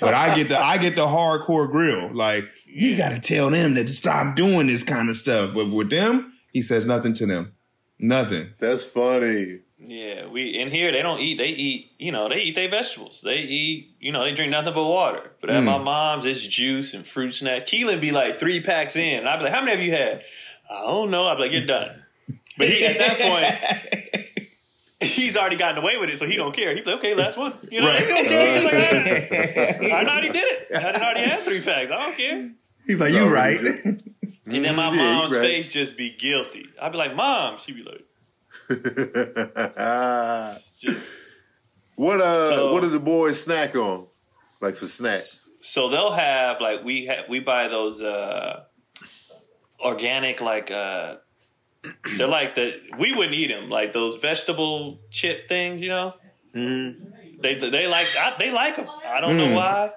But I get the, I get the hardcore grill. Like, you got to tell them that to stop doing this kind of stuff. But with them, he says nothing to them. Nothing. That's funny. Yeah, we in here, they don't eat. They eat, you know, they eat their vegetables. They eat, you know, they drink nothing but water. But at mm. my mom's, it's juice and fruit snacks. Keelan be like three packs in. And I'd be like, how many have you had? I don't know. I'd be like, you're done. But he, at that point, he's already gotten away with it, so he don't care. He's like, okay, last one. You know, right. He don't care. He's like, hey, I already did it. I already had three packs. I don't care. He's like, you right. And then my yeah, mom's right. face just be guilty. I'd be like, Mom. She'd be like, just. What uh? So, what do the boys snack on? Like, for snacks. So they'll have, like, we ha- we buy those uh, organic, like, uh. They're like the we wouldn't eat them, like those vegetable chip things, you know. Mm. They they like I, they like them. I don't mm. know why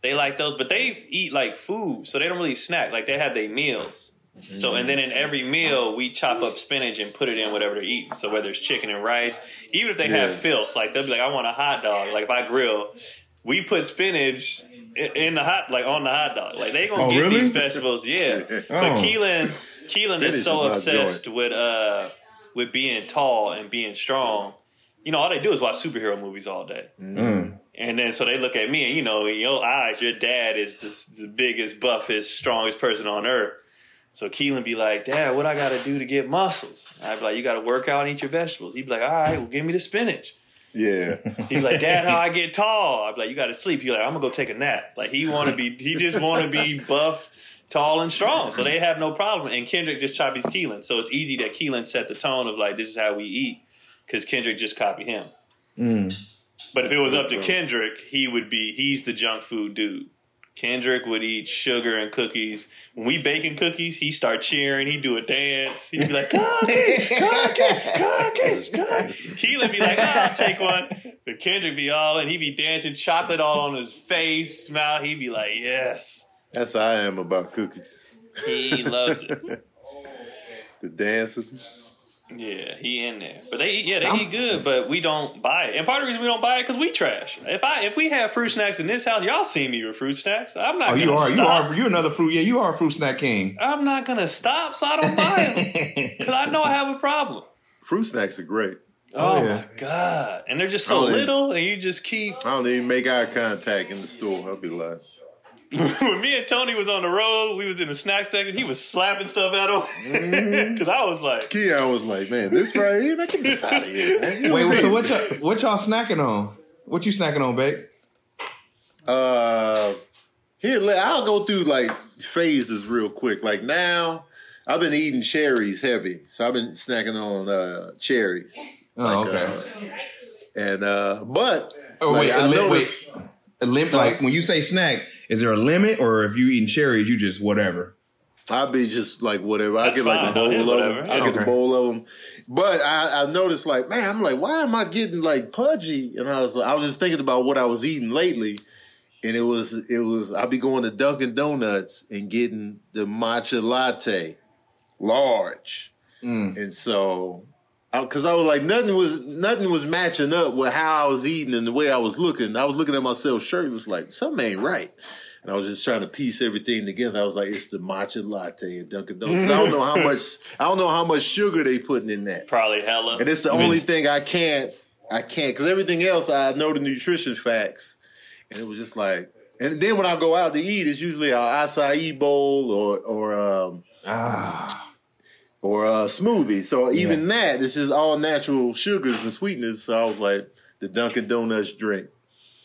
they like those, but they eat like food, so they don't really snack. Like, they have their meals. Mm. So and then in every meal we chop up spinach and put it in whatever they're eating. So whether it's chicken and rice, even if they yeah. have filth, like they'll be like, I want a hot dog. Like, if I grill, we put spinach in the hot like on the hot dog. Like, they gonna oh, get really? these vegetables, yeah. oh. But Keelan. Keelan is so obsessed with uh with being tall and being strong. You know, all they do is watch superhero movies all day. Mm. And then so they look at me, and, you know, in your eyes, your dad is the, the biggest, buffest, strongest person on earth. So Keelan be like, Dad, what I gotta do to get muscles? I'd be like, you gotta work out and eat your vegetables. He'd be like, all right, well, give me the spinach. Yeah. He'd be like, Dad, how I get tall? I'd be like, you gotta sleep. He'd be like, I'm gonna go take a nap. Like, he wanna be he just wanna be buff, tall and strong, so they have no problem. And Kendrick just copies Keelan, so it's easy that Keelan set the tone of, like, this is how we eat, because Kendrick just copied him. Mm. But if it was up to Kendrick, he would be, he's the junk food dude. Kendrick would eat sugar and cookies. When we baking cookies, he start cheering. He do a dance. He'd be like, cookies, cookies, cookies, cookies. Keelan be like, oh, I'll take one. But Kendrick be all in. He be dancing, chocolate all on his face, smile. He be like, yes. That's how I am about cookies. He loves it. The dances. Yeah, he in there. But they eat, yeah, they I'm, eat good, but we don't buy it. And part of the reason we don't buy it because we trash. If I if we have fruit snacks in this house, y'all see me with fruit snacks. I'm not oh, gonna you are, stop. You are, you're another fruit. Yeah, you are a fruit snack king. I'm not gonna stop, so I don't buy them because I know I have a problem. Fruit snacks are great. Oh, oh yeah. my God! And they're just so little, even, and you just keep. I don't even make eye contact in the store. I'll be like. When me and Tony was on the road, we was in the snack section. He was slapping stuff at him because I was like, "Kia was like, man, this right here, man, get this out of here." Man. Wait, so what? Y'all, what y'all snacking on? What you snacking on, babe? Uh, here, I'll go through like phases real quick. Like now, I've been eating cherries heavy, so I've been snacking on uh, cherries. Oh, like, okay. Uh, and uh, but oh, like, wait, I noticed. Wait. A lim- like, when you say snack, is there a limit? Or if you eating cherries, you just whatever? I'd be just like whatever. I get like a bowl of them. I get a bowl of them. But I, I noticed, like, man, I'm like, why am I getting like pudgy? And I was like, I was just thinking about what I was eating lately. And it was, it was, I'd be going to Dunkin' Donuts and getting the matcha latte, large. Mm. And so, because I, I was like, nothing was nothing was matching up with how I was eating and the way I was looking. I was looking at myself shirtless, like, something ain't right. And I was just trying to piece everything together. I was like, it's the matcha latte and Dunkin' Donuts. I don't know how much I don't know how much sugar they putting in that. Probably hella. And it's the only thing I can't I can't because everything else I know the nutrition facts. And it was just like, and then when I go out to eat, it's usually an acai bowl or or um ah. Or a smoothie. So even yeah. that, it's just all natural sugars and sweeteners. So I was like, the Dunkin' Donuts drink.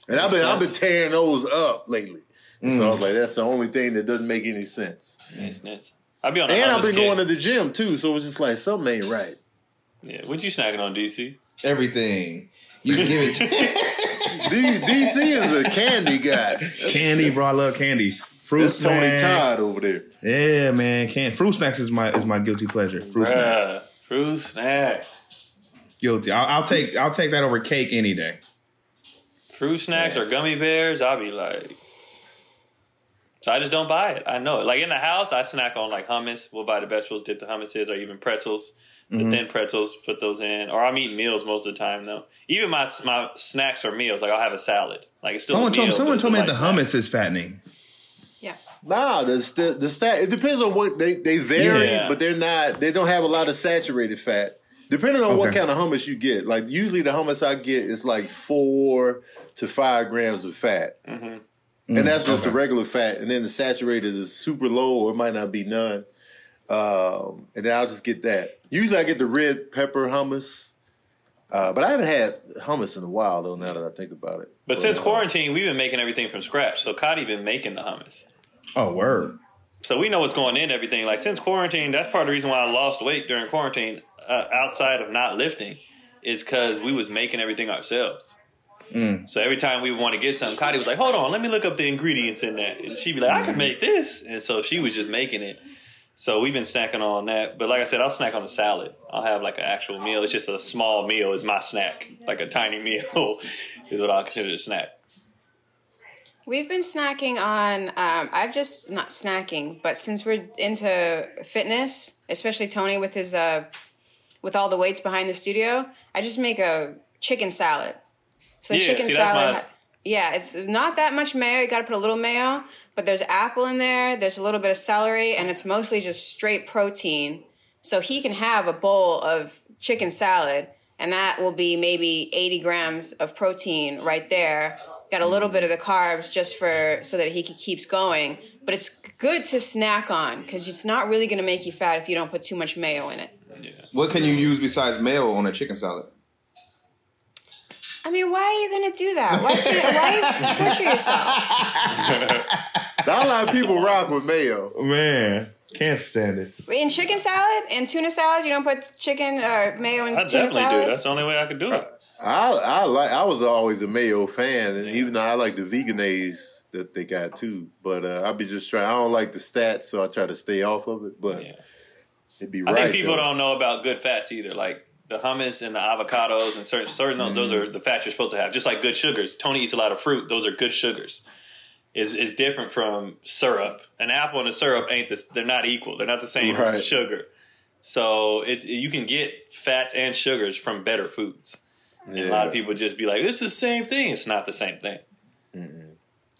And I've been sense. I've been tearing those up lately. Mm. So I was like, that's the only thing that doesn't make any sense. Makes sense. I'll be on and I've been kid. going to the gym too. So it was just like, something ain't right. Yeah. What you snacking on, D C? Everything. You give it to D- DC is a candy guy. Candy, bro. I love candy. Fruit That's snacks. Tony Todd over there. Yeah, man. Can't. Fruit snacks is my is my guilty pleasure. Fruit Bruh. snacks. Fruit snacks. Guilty. I'll, I'll take I'll take that over cake any day. Fruit snacks yeah. or gummy bears, I'll be like. So I just don't buy it. I know it. Like in the house, I snack on like hummus. We'll buy the vegetables, dip the hummuses, or even pretzels. The mm-hmm. thin pretzels, put those in. Or I'm eating meals most of the time, though. Even my my snacks or meals, like I'll have a salad. Like it's still someone a meal, told someone told me like the snack. Hummus is fattening. Yeah. Nah, the the, the stat it depends on what they, they vary, yeah. but they're not. They don't have a lot of saturated fat. Depending on okay. what kind of hummus you get, like usually the hummus I get is like four to five grams of fat, mm-hmm. and mm-hmm. that's just okay. the regular fat. And then the saturated is super low, or it might not be none. Um, and then I'll just get that. Usually I get the red pepper hummus, uh, but I haven't had hummus in a while though. Now that I think about it, but since quarantine, we've been making everything from scratch. So Cotty been making the hummus. Oh word! So we know what's going in everything. Like since quarantine, that's part of the reason why I lost weight during quarantine. Uh, outside of not lifting, is because we was making everything ourselves. Mm. So every time we would want to get something, Cotty was like, "Hold on, let me look up the ingredients in that," and she'd be like, "I can make this," and so she was just making it. So we've been snacking on that. But like I said, I'll snack on a salad. I'll have like an actual meal. It's just a small meal is my snack. Like a tiny meal is what I'll consider a snack. We've been snacking on, um, I've just, not snacking, but since we're into fitness, especially Tony with his, uh, with all the weights behind the studio, I just make a chicken salad. So the yeah, chicken see, salad, ha- yeah, it's not that much mayo. You got to put a little mayo. But there's apple in there, there's a little bit of celery, and it's mostly just straight protein. So he can have a bowl of chicken salad, and that will be maybe eighty grams of protein right there. Got a little bit of the carbs just for so that he keeps going. But it's good to snack on because it's not really going to make you fat if you don't put too much mayo in it. Yeah. What can you use besides mayo on a chicken salad? I mean, why are you going to do that? Why, why torture yourself? Not a lot of people rock with mayo. Man, can't stand it. In chicken salad and tuna salads, you don't put chicken or mayo in I tuna salad? I definitely do. That's the only way I could do it. I, I, I like. I was always a mayo fan, and even though I like the veganese that they got too, but uh, I be just trying. I don't like the stats, so I try to stay off of it. But yeah. it'd be. I right, think people though. don't know about good fats either. Like. The hummus and the avocados and certain, certain mm. those are the fats you're supposed to have. Just like good sugars. Tony eats a lot of fruit. Those are good sugars. Is is different from syrup. An apple and a syrup ain't the, they're not equal. They're not the same right. sugar. So it's you can get fats and sugars from better foods. Yeah. And a lot of people just be like, "This is the same thing." It's not the same thing. Mm-mm.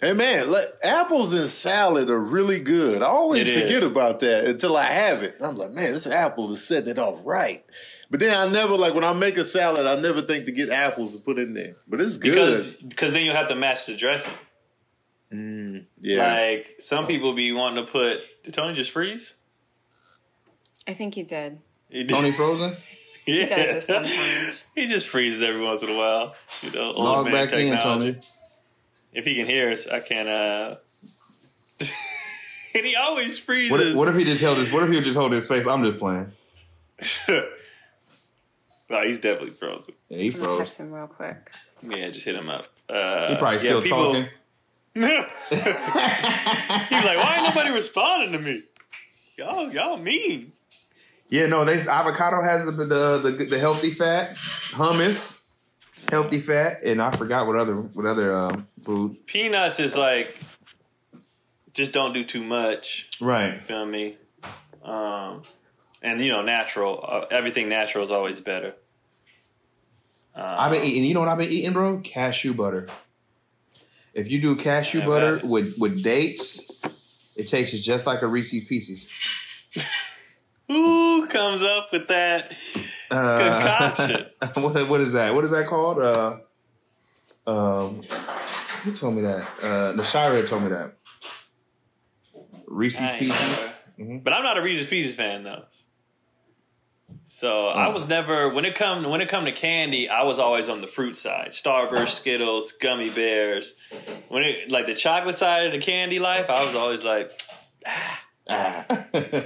Hey man, like, apples in salad are really good. I always it forget is. about that until I have it. I'm like, man, this apple is setting it off right. But then I never, like, when I make a salad, I never think to get apples to put in there. But it's good. Because cause then you have to match the dressing. Mm, yeah. Like, some people be wanting to put... Did Tony just freeze? I think he did. He did. Tony frozen? Yeah. He does this sometimes. He just freezes every once in a while. You know, old Log man back technology. In, Tony. If he can hear us, I can... Uh... and he always freezes. What if, what if he just held his... What if he would just hold his face? I'm just playing. No, he's definitely frozen. Yeah, he froze. I'm gonna text him real quick. Yeah, just hit him up. Uh, he probably still yeah, people... talking. He's like, why ain't nobody responding to me? Y'all, y'all mean. Yeah, no, they avocado has the the, the, the healthy fat, hummus, healthy fat, and I forgot what other what other um, food. Peanuts is like, just don't do too much. Right. You feel me? Um. And, you know, natural. Uh, everything natural is always better. Um, I've been eating. You know what I've been eating, bro? Cashew butter. If you do cashew yeah, butter with, with dates, it tastes just like a Reese's Pieces. Who comes up with that uh, concoction? What, what is that? What is that called? Uh, um, who told me that? Uh, Neshire told me that. Reese's I Pieces. Mm-hmm. But I'm not a Reese's Pieces fan, though. So I was never when it come when it come to candy, I was always on the fruit side. Starburst, Skittles, gummy bears. When it like the chocolate side of the candy life, I was always like, ah. ah.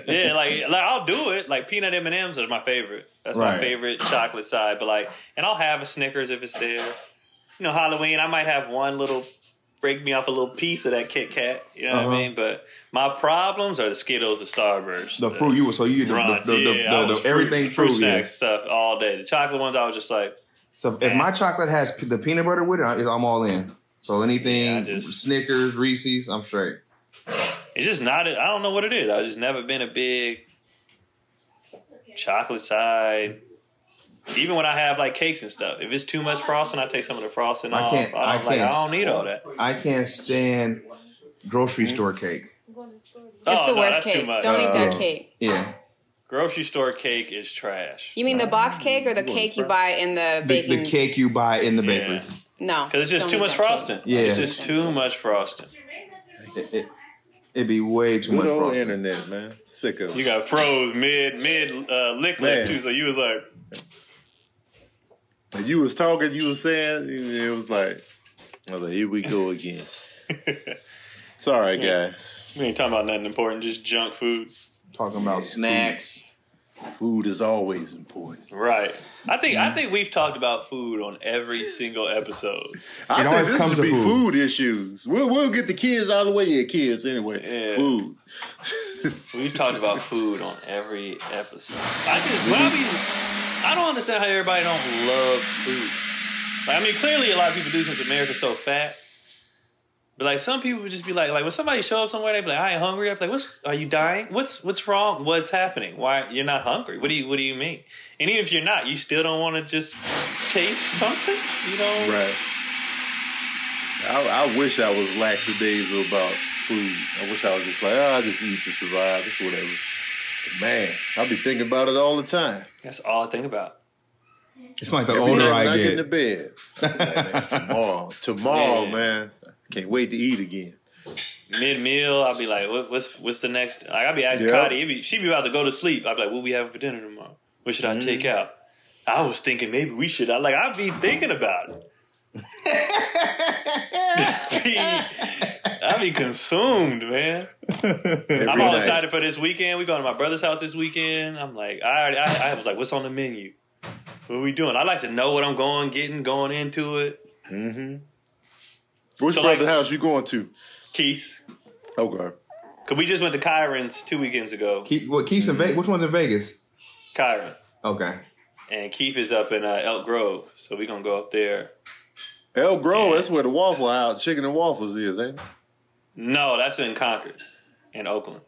yeah, like, like I'll do it. Like peanut M and M's are my favorite. That's right. my favorite chocolate side. But like, and I'll have a Snickers if it's there. You know, Halloween, I might have one little break me off a little piece of that Kit Kat. You know uh-huh. what I mean? But my problems are the Skittles, the Starburst. The, the fruit you were so you the, the, the, the, yeah, the, the, the everything fruit, fruit, fruit snack yeah. stuff all day. The chocolate ones, I was just like. So man. If my chocolate has p- the peanut butter with it, I'm all in. So anything, yeah, just, Snickers, Reese's, I'm straight. It's just not. I don't know what it is. I've just never been a big chocolate side. Even when I have like cakes and stuff, if it's too much frosting, I take some of the frosting off. I can't. I, don't, I, like, can't, I don't need all that. I can't stand grocery mm-hmm. store cake. It's oh, the no, worst cake. Don't uh, eat that cake. Yeah. Grocery store cake is trash. You mean the box cake or the cake you buy in the bakery? The, the cake you buy in the bakery. Yeah. No, because it's just too much frosting. Cake. Yeah, it's just too much frosting. It, it, it'd be way too Good much frosting. Good old internet, man. Sick of it. You got froze mid mid uh, lick lick too, so you was like. You was talking, you was saying, it was like, I was like, here we go again. Sorry, guys. We ain't talking about nothing important, just junk food. Talking about yeah, snacks. Food. food is always important. Right. I think mm-hmm. I think we've talked about food on every single episode. I it think this should be food. food issues. We'll we'll get the kids out of the way. Yeah, kids anyway. Yeah. Food. We've talked about food on every episode. I just, mm-hmm. well, I mean, I don't understand how everybody don't love food. Like, I mean, clearly a lot of people do since America's so fat. But like some people would just be like, like when somebody show up somewhere, they be like, I ain't hungry. I'm like, what's are you dying? What's what's wrong? What's happening? Why you're not hungry? What do you what do you mean? And even if you're not, you still don't want to just taste something, you know? Right. I, I wish I was lackadaisical about food. I wish I was just like, oh, I just eat to survive, it's whatever. Man, I be thinking about it all the time. That's all I think about. It's like the Every older night I, I get. Every night I get in the bed. Like, tomorrow. Tomorrow, man. man. I can't wait to eat again. Mid-meal, I'll be like, what, what's what's the next? Like, I'll be asking yep. Cotty. Be, she be about to go to sleep. I'll be like, what we having for dinner tomorrow? What should I mm-hmm. take out? I was thinking maybe we should. I like, I'll be thinking about it. I be consumed, man. Every I'm all night. excited for this weekend. We going to my brother's house this weekend. I'm like, I already, I, I was like, what's on the menu? What are we doing? I like to know what I'm going, getting, going into it. Mm-hmm. Which so brother's like, house you going to? Keith. Okay. Because we just went to Kyron's two weekends ago. Keith, what Keith's mm-hmm. in Vegas? Which one's in Vegas? Kyron. Okay. And Keith is up in uh, Elk Grove, so we gonna go up there. Elk Grove, that's where the Waffle House, chicken and waffles is, ain't it? No, that's in Concord, in Oakland.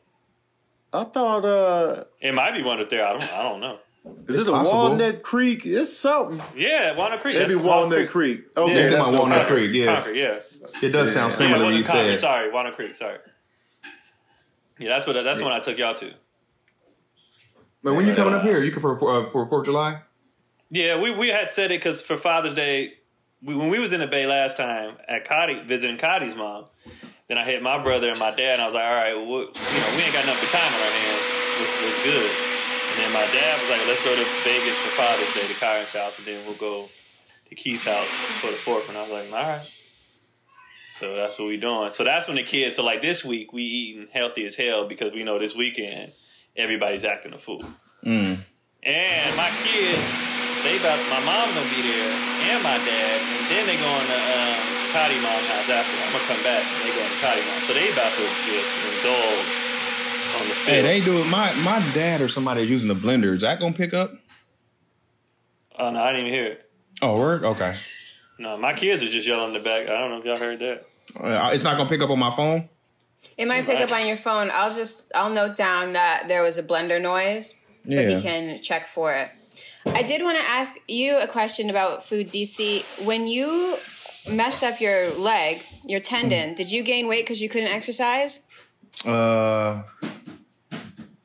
I thought uh, it might be one up there. I don't, I don't know. Is it's it a possible. Walnut Creek? It's something. Yeah, Walnut Creek. It'd be Walnut, Walnut Creek. Creek. Okay, yeah, that's my Walnut Creek. Creek. Yeah, Concord, yeah. It does yeah. sound similar. Yeah, to you Concord, said. Sorry, Walnut Creek. Sorry. Yeah, that's what. That's yeah. when I took y'all to. But when you coming uh, up here, you for for, uh, for Fourth of July? Yeah, we we had said it because for Father's Day. We, when we was in the Bay last time at Cotty, visiting Cotty's mom, then I hit my brother and my dad, and I was like, all right, well, we'll, you know, we ain't got nothing but time on our hands. What's, what's good? And then my dad was like, let's go to Vegas for Father's Day to Kyron's house, and then we'll go to Keith's house for the fourth. And I was like, all right. So that's what we doing. So that's when the kids, so like this week, we eating healthy as hell because we know this weekend everybody's acting a fool. Mm. And my kids... They about my mom gonna be there and my dad, and then they going to um, Cotty mom's house after. I'm gonna come back and they going to Cotty mom, so they about to just indulge on the field. Hey, they do it. My my dad or somebody is using the blender. Is that gonna pick up? Oh uh, no, I didn't even hear it. Oh, word? Okay. No, my kids are just yelling in the back. I don't know if y'all heard that. Uh, it's not gonna pick up on my phone. It might pick up on your phone. I'll just I'll note down that there was a blender noise so yeah. he can check for it. I did want to ask you a question about food, D C. When you messed up your leg, your tendon, did you gain weight because you couldn't exercise? Uh,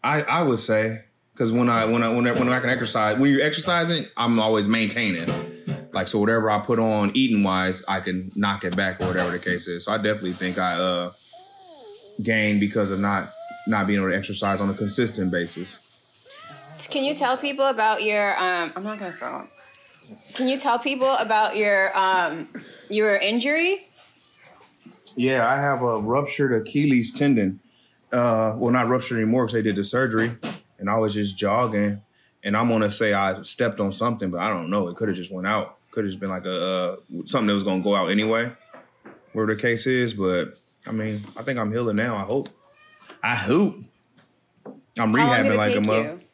I I would say because when I when I when I, when I can exercise, when you're exercising, I'm always maintaining. Like so, whatever I put on eating wise, I can knock it back or whatever the case is. So I definitely think I uh gained because of not not being able to exercise on a consistent basis. Can you tell people about your, um, I'm not going to throw up. Can you tell people about your, um, your injury? Yeah, I have a ruptured Achilles tendon. Uh, well, not ruptured anymore because they did the surgery and I was just jogging and I'm going to say I stepped on something, but I don't know. It could have just went out. Could have just been like a, uh, something that was going to go out anyway. whatever the case is. But I mean, I think I'm healing now. I hope. I hope. I'm rehabbing like a month.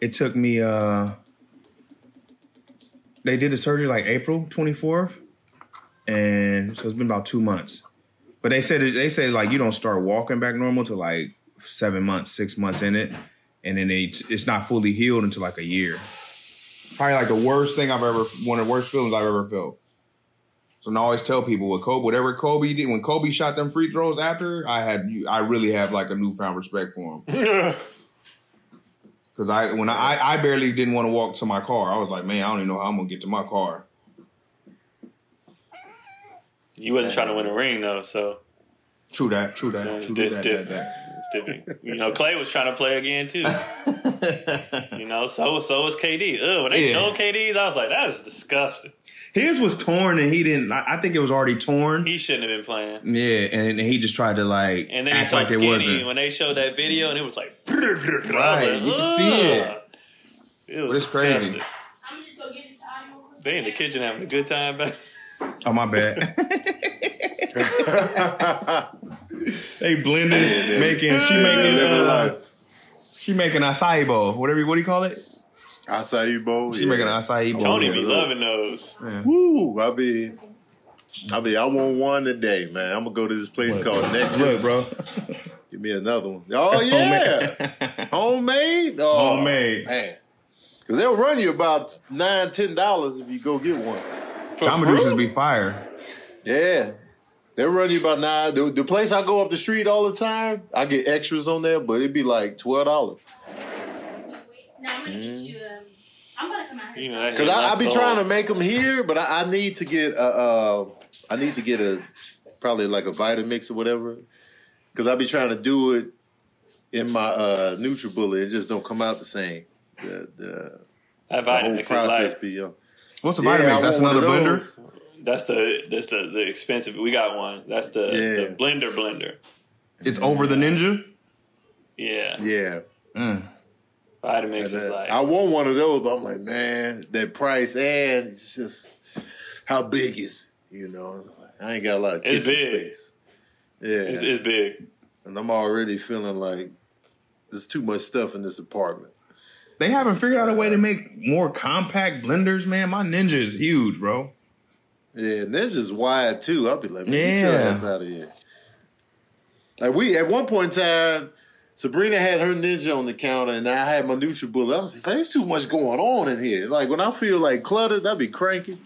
It took me. Uh, they did the surgery like April twenty-fourth, and so it's been about two months. But they said they said like you don't start walking back normal to like seven months, six months in it, and then they, it's not fully healed until like a year. Probably like the worst thing I've ever, one of the worst feelings I've ever felt. So I always tell people with Kobe, whatever Kobe did, when Kobe shot them free throws after, I had, I really have like a newfound respect for him. Because I, when I, I barely didn't want to walk to my car. I was like, man, I don't even know how I'm gonna get to my car. You wasn't trying to win a ring though, so. True that. True that. So it's true that, different. That, that. It's different. You know, Clay was trying to play again too. You know, so so was K D. Ugh, when they yeah. showed K Ds, I was like, that is disgusting. His was torn, and he didn't. I think it was already torn. He shouldn't have been playing. Yeah, and, and he just tried to like. And then act so like skinny it wasn't. When they showed that video, and it was like, right, was like, you can see it. It was it's crazy. I'm just gonna get it time. They in the kitchen having a good time, back. Oh my bad. They blended, yeah, making she making uh, she making acai bowl, whatever. What do you call it? Acai bowl. She yeah. making acai bowl. Tony be loving those. Yeah. Woo! I be, I be. I want one today, man. I'm gonna go to this place what, called Neck. Look, bro. Give me another one. Oh yeah, homemade. Homemade. Oh, homemade. Man, because they'll run you about nine, ten dollars if you go get one. Jamaduces be fire. Yeah. They run you about nine. The, the place I go up the street all the time, I get extras on there, but it'd be like twelve dollars. Now I'm going to get you. Um, I'm going to come out here. Because I, I be trying to make them here, but I, I need to get a, uh, I need to get a, probably like a Vitamix or whatever. Because I be trying to do it in my uh, NutriBullet. It just don't come out the same. The, the, that the whole process be, yo. What's the Vitamix? Yeah, that's another blender? That's the that's the, the expensive. We got one. That's the, yeah. the blender blender. It's over the Ninja? Yeah. Yeah. Mm. Vitamix is like... I want one of those, but I'm like, man, that price and it's just... How big is it? You know? I ain't got a lot of kitchen space. Yeah. It's, it's big. And I'm already feeling like there's too much stuff in this apartment. They haven't figured out a way to make more compact blenders, man. My Ninja is huge, bro. Yeah, Ninja's wide, too. I'll be like, man, get your ass out of here. Like, we, at one point in time, Sabrina had her Ninja on the counter, and I had my NutriBullet. I was just like, there's too much going on in here. Like, when I feel, like, cluttered, I'd be cranky.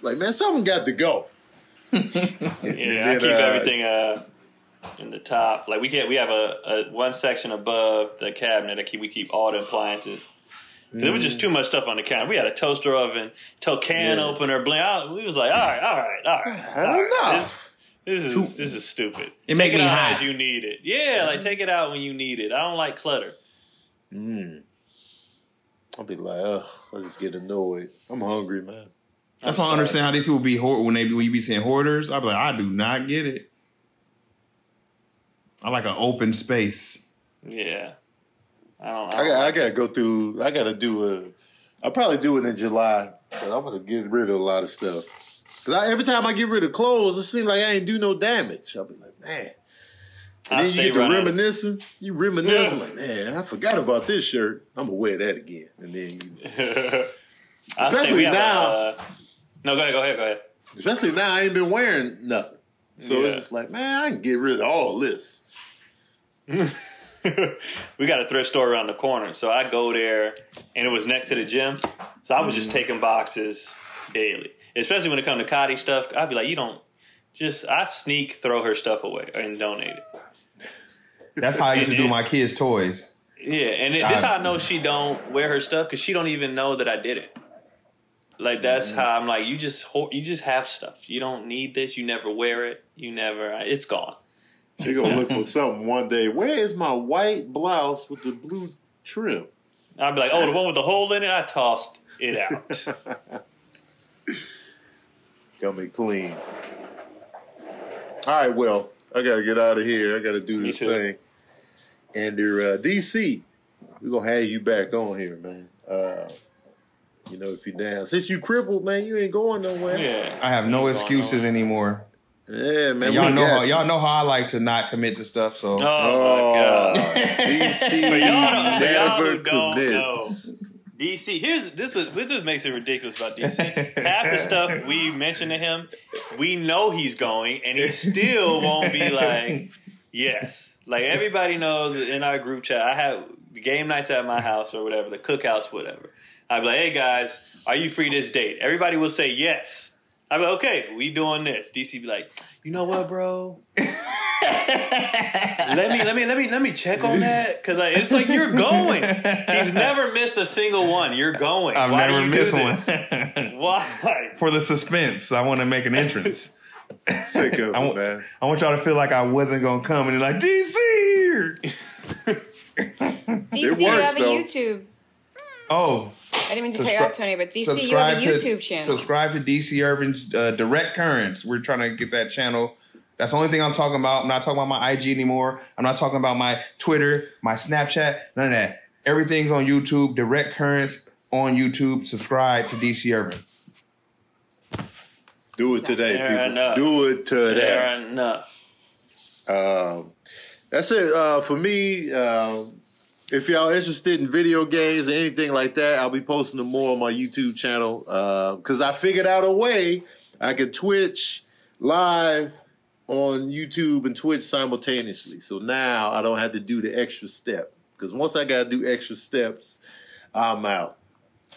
Like, man, something got to go. Yeah, then, I keep uh, everything... Uh... in the top, like we can't, we have a, a one section above the cabinet that keep, we keep all the appliances. Mm. There was just too much stuff on the counter. We had a toaster oven, to can yeah. opener, blend. I, we was like, all right, all right, all right, all right. This, this is too, this is stupid. It take it out high. As you need it. Yeah, like take it out when you need it. I don't like clutter. Mm. I'll be like, ugh, I just get annoyed. I'm hungry, man. That's why I understand how these people be hoard when they when you be seeing hoarders. I'll be like, I do not get it. I like an open space. Yeah. I don't know. I, I, I got to go through, I got to do a, I'll probably do it in July, but I'm going to get rid of a lot of stuff. Because every time I get rid of clothes, it seems like I ain't do no damage. I'll be like, man. And I'll then you get to reminiscing. You reminiscing yeah. like, man, I forgot about this shirt. I'm going to wear that again. And then you. Especially now. A, uh, no, go ahead, go ahead, go ahead. Especially now, I ain't been wearing nothing. So yeah. it's just like, man, I can get rid of all this. We got a thrift store around the corner, so I go there, and it was next to the gym, so I was mm. just taking boxes daily, especially when it comes to Cotty stuff. I'd be like, you don't just I sneak throw her stuff away and donate it. That's how I used and, to do my kids' toys. Yeah, and it, this I, how I know she don't wear her stuff, because she don't even know that I did it. Like that's mm. how I'm like, you just you just have stuff. You don't need this. You never wear it. You never. It's gone. She's going to look for something one day. Where is my white blouse with the blue trim? I'd be like, oh, the one with the hole in it? I tossed it out. Got me clean. All right, well, I got to get out of here. I got to do this thing. And uh, D C, we're going to have you back on here, man. Uh, you know, if you're down. Since you crippled, man, you ain't going nowhere. Yeah, I have no excuses anymore. Yeah, man. Y'all know, how, y'all know how I like to not commit to stuff. So, oh, oh my God, D C never commits. D C, here's this was this what makes it ridiculous about D C. Half the stuff we mentioned to him, we know he's going, and he still won't be like yes. Like everybody knows in our group chat, I have game nights at my house or whatever, the cookouts, whatever. I'd be like, hey guys, are you free this date? Everybody will say yes. I'd be like, okay, we doing this. D C be like, you know what, bro? let me, let me, let me, let me check on that. Cause I, it's like, you're going. He's never missed a single one. You're going. I've Why never do you missed do this? One. Why? For the suspense. I want to make an entrance. Sick of I, man. I want y'all to feel like I wasn't going to come and you're like, D C! D C, you have a YouTube. Oh. I didn't mean to cut you off, Tony, but D C, you have a YouTube to, channel. Subscribe to D C Urban's uh, Direct Currents. We're trying to get that channel. That's the only thing I'm talking about. I'm not talking about my I G anymore. I'm not talking about my Twitter, my Snapchat, none of that. Everything's on YouTube. Direct Currents on YouTube. Subscribe to D C Urban. Do it today, Fair people. Enough. Do it today. Fair enough. Um, that's it uh, for me. Uh, If y'all are interested in video games or anything like that, I'll be posting them more on my YouTube channel because uh, I figured out a way I could Twitch live on YouTube and Twitch simultaneously. So now I don't have to do the extra step because once I got to do extra steps, I'm out.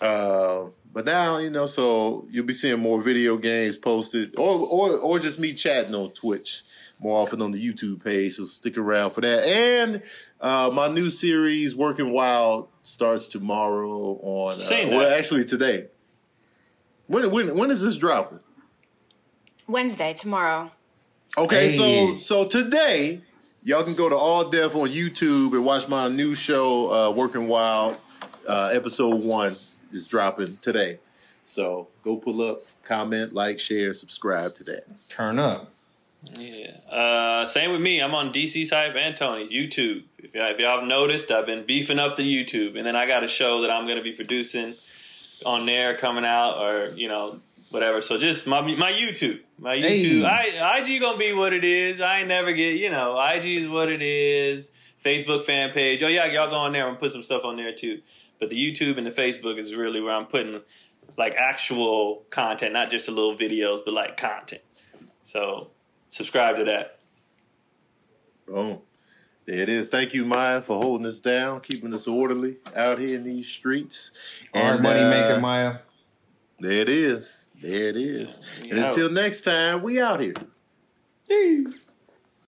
Uh, but now, you know, so you'll be seeing more video games posted or, or, or just me chatting on Twitch more often on the YouTube page, so stick around for that. And uh, my new series, Working Wild, starts tomorrow on... Uh, well, actually today. When, when when is this dropping? Wednesday, tomorrow. Okay, hey. so so today, y'all can go to All Def on YouTube and watch my new show, uh, Working Wild, uh, episode one is dropping today. So go pull up, comment, like, share, subscribe to that. Turn up. Yeah. Uh, same with me. I'm on D C's Hype and Tony's YouTube. If y'all, if y'all have noticed, I've been beefing up the YouTube, and then I got a show that I'm going to be producing on there coming out, or you know, whatever. So just my my YouTube, my YouTube. Hey. I, I G gonna be what it is. I ain't never get you know. I G is what it is. Facebook fan page. Oh yeah, y'all go on there and put some stuff on there too. But the YouTube and the Facebook is really where I'm putting like actual content, not just the little videos, but like content. So. Subscribe to that. Boom. There it is. Thank you, Maya, for holding us down, keeping us orderly out here in these streets. Hard money uh, making, Maya. There it is. There it is. Yeah. And until next time, we out here. Yay.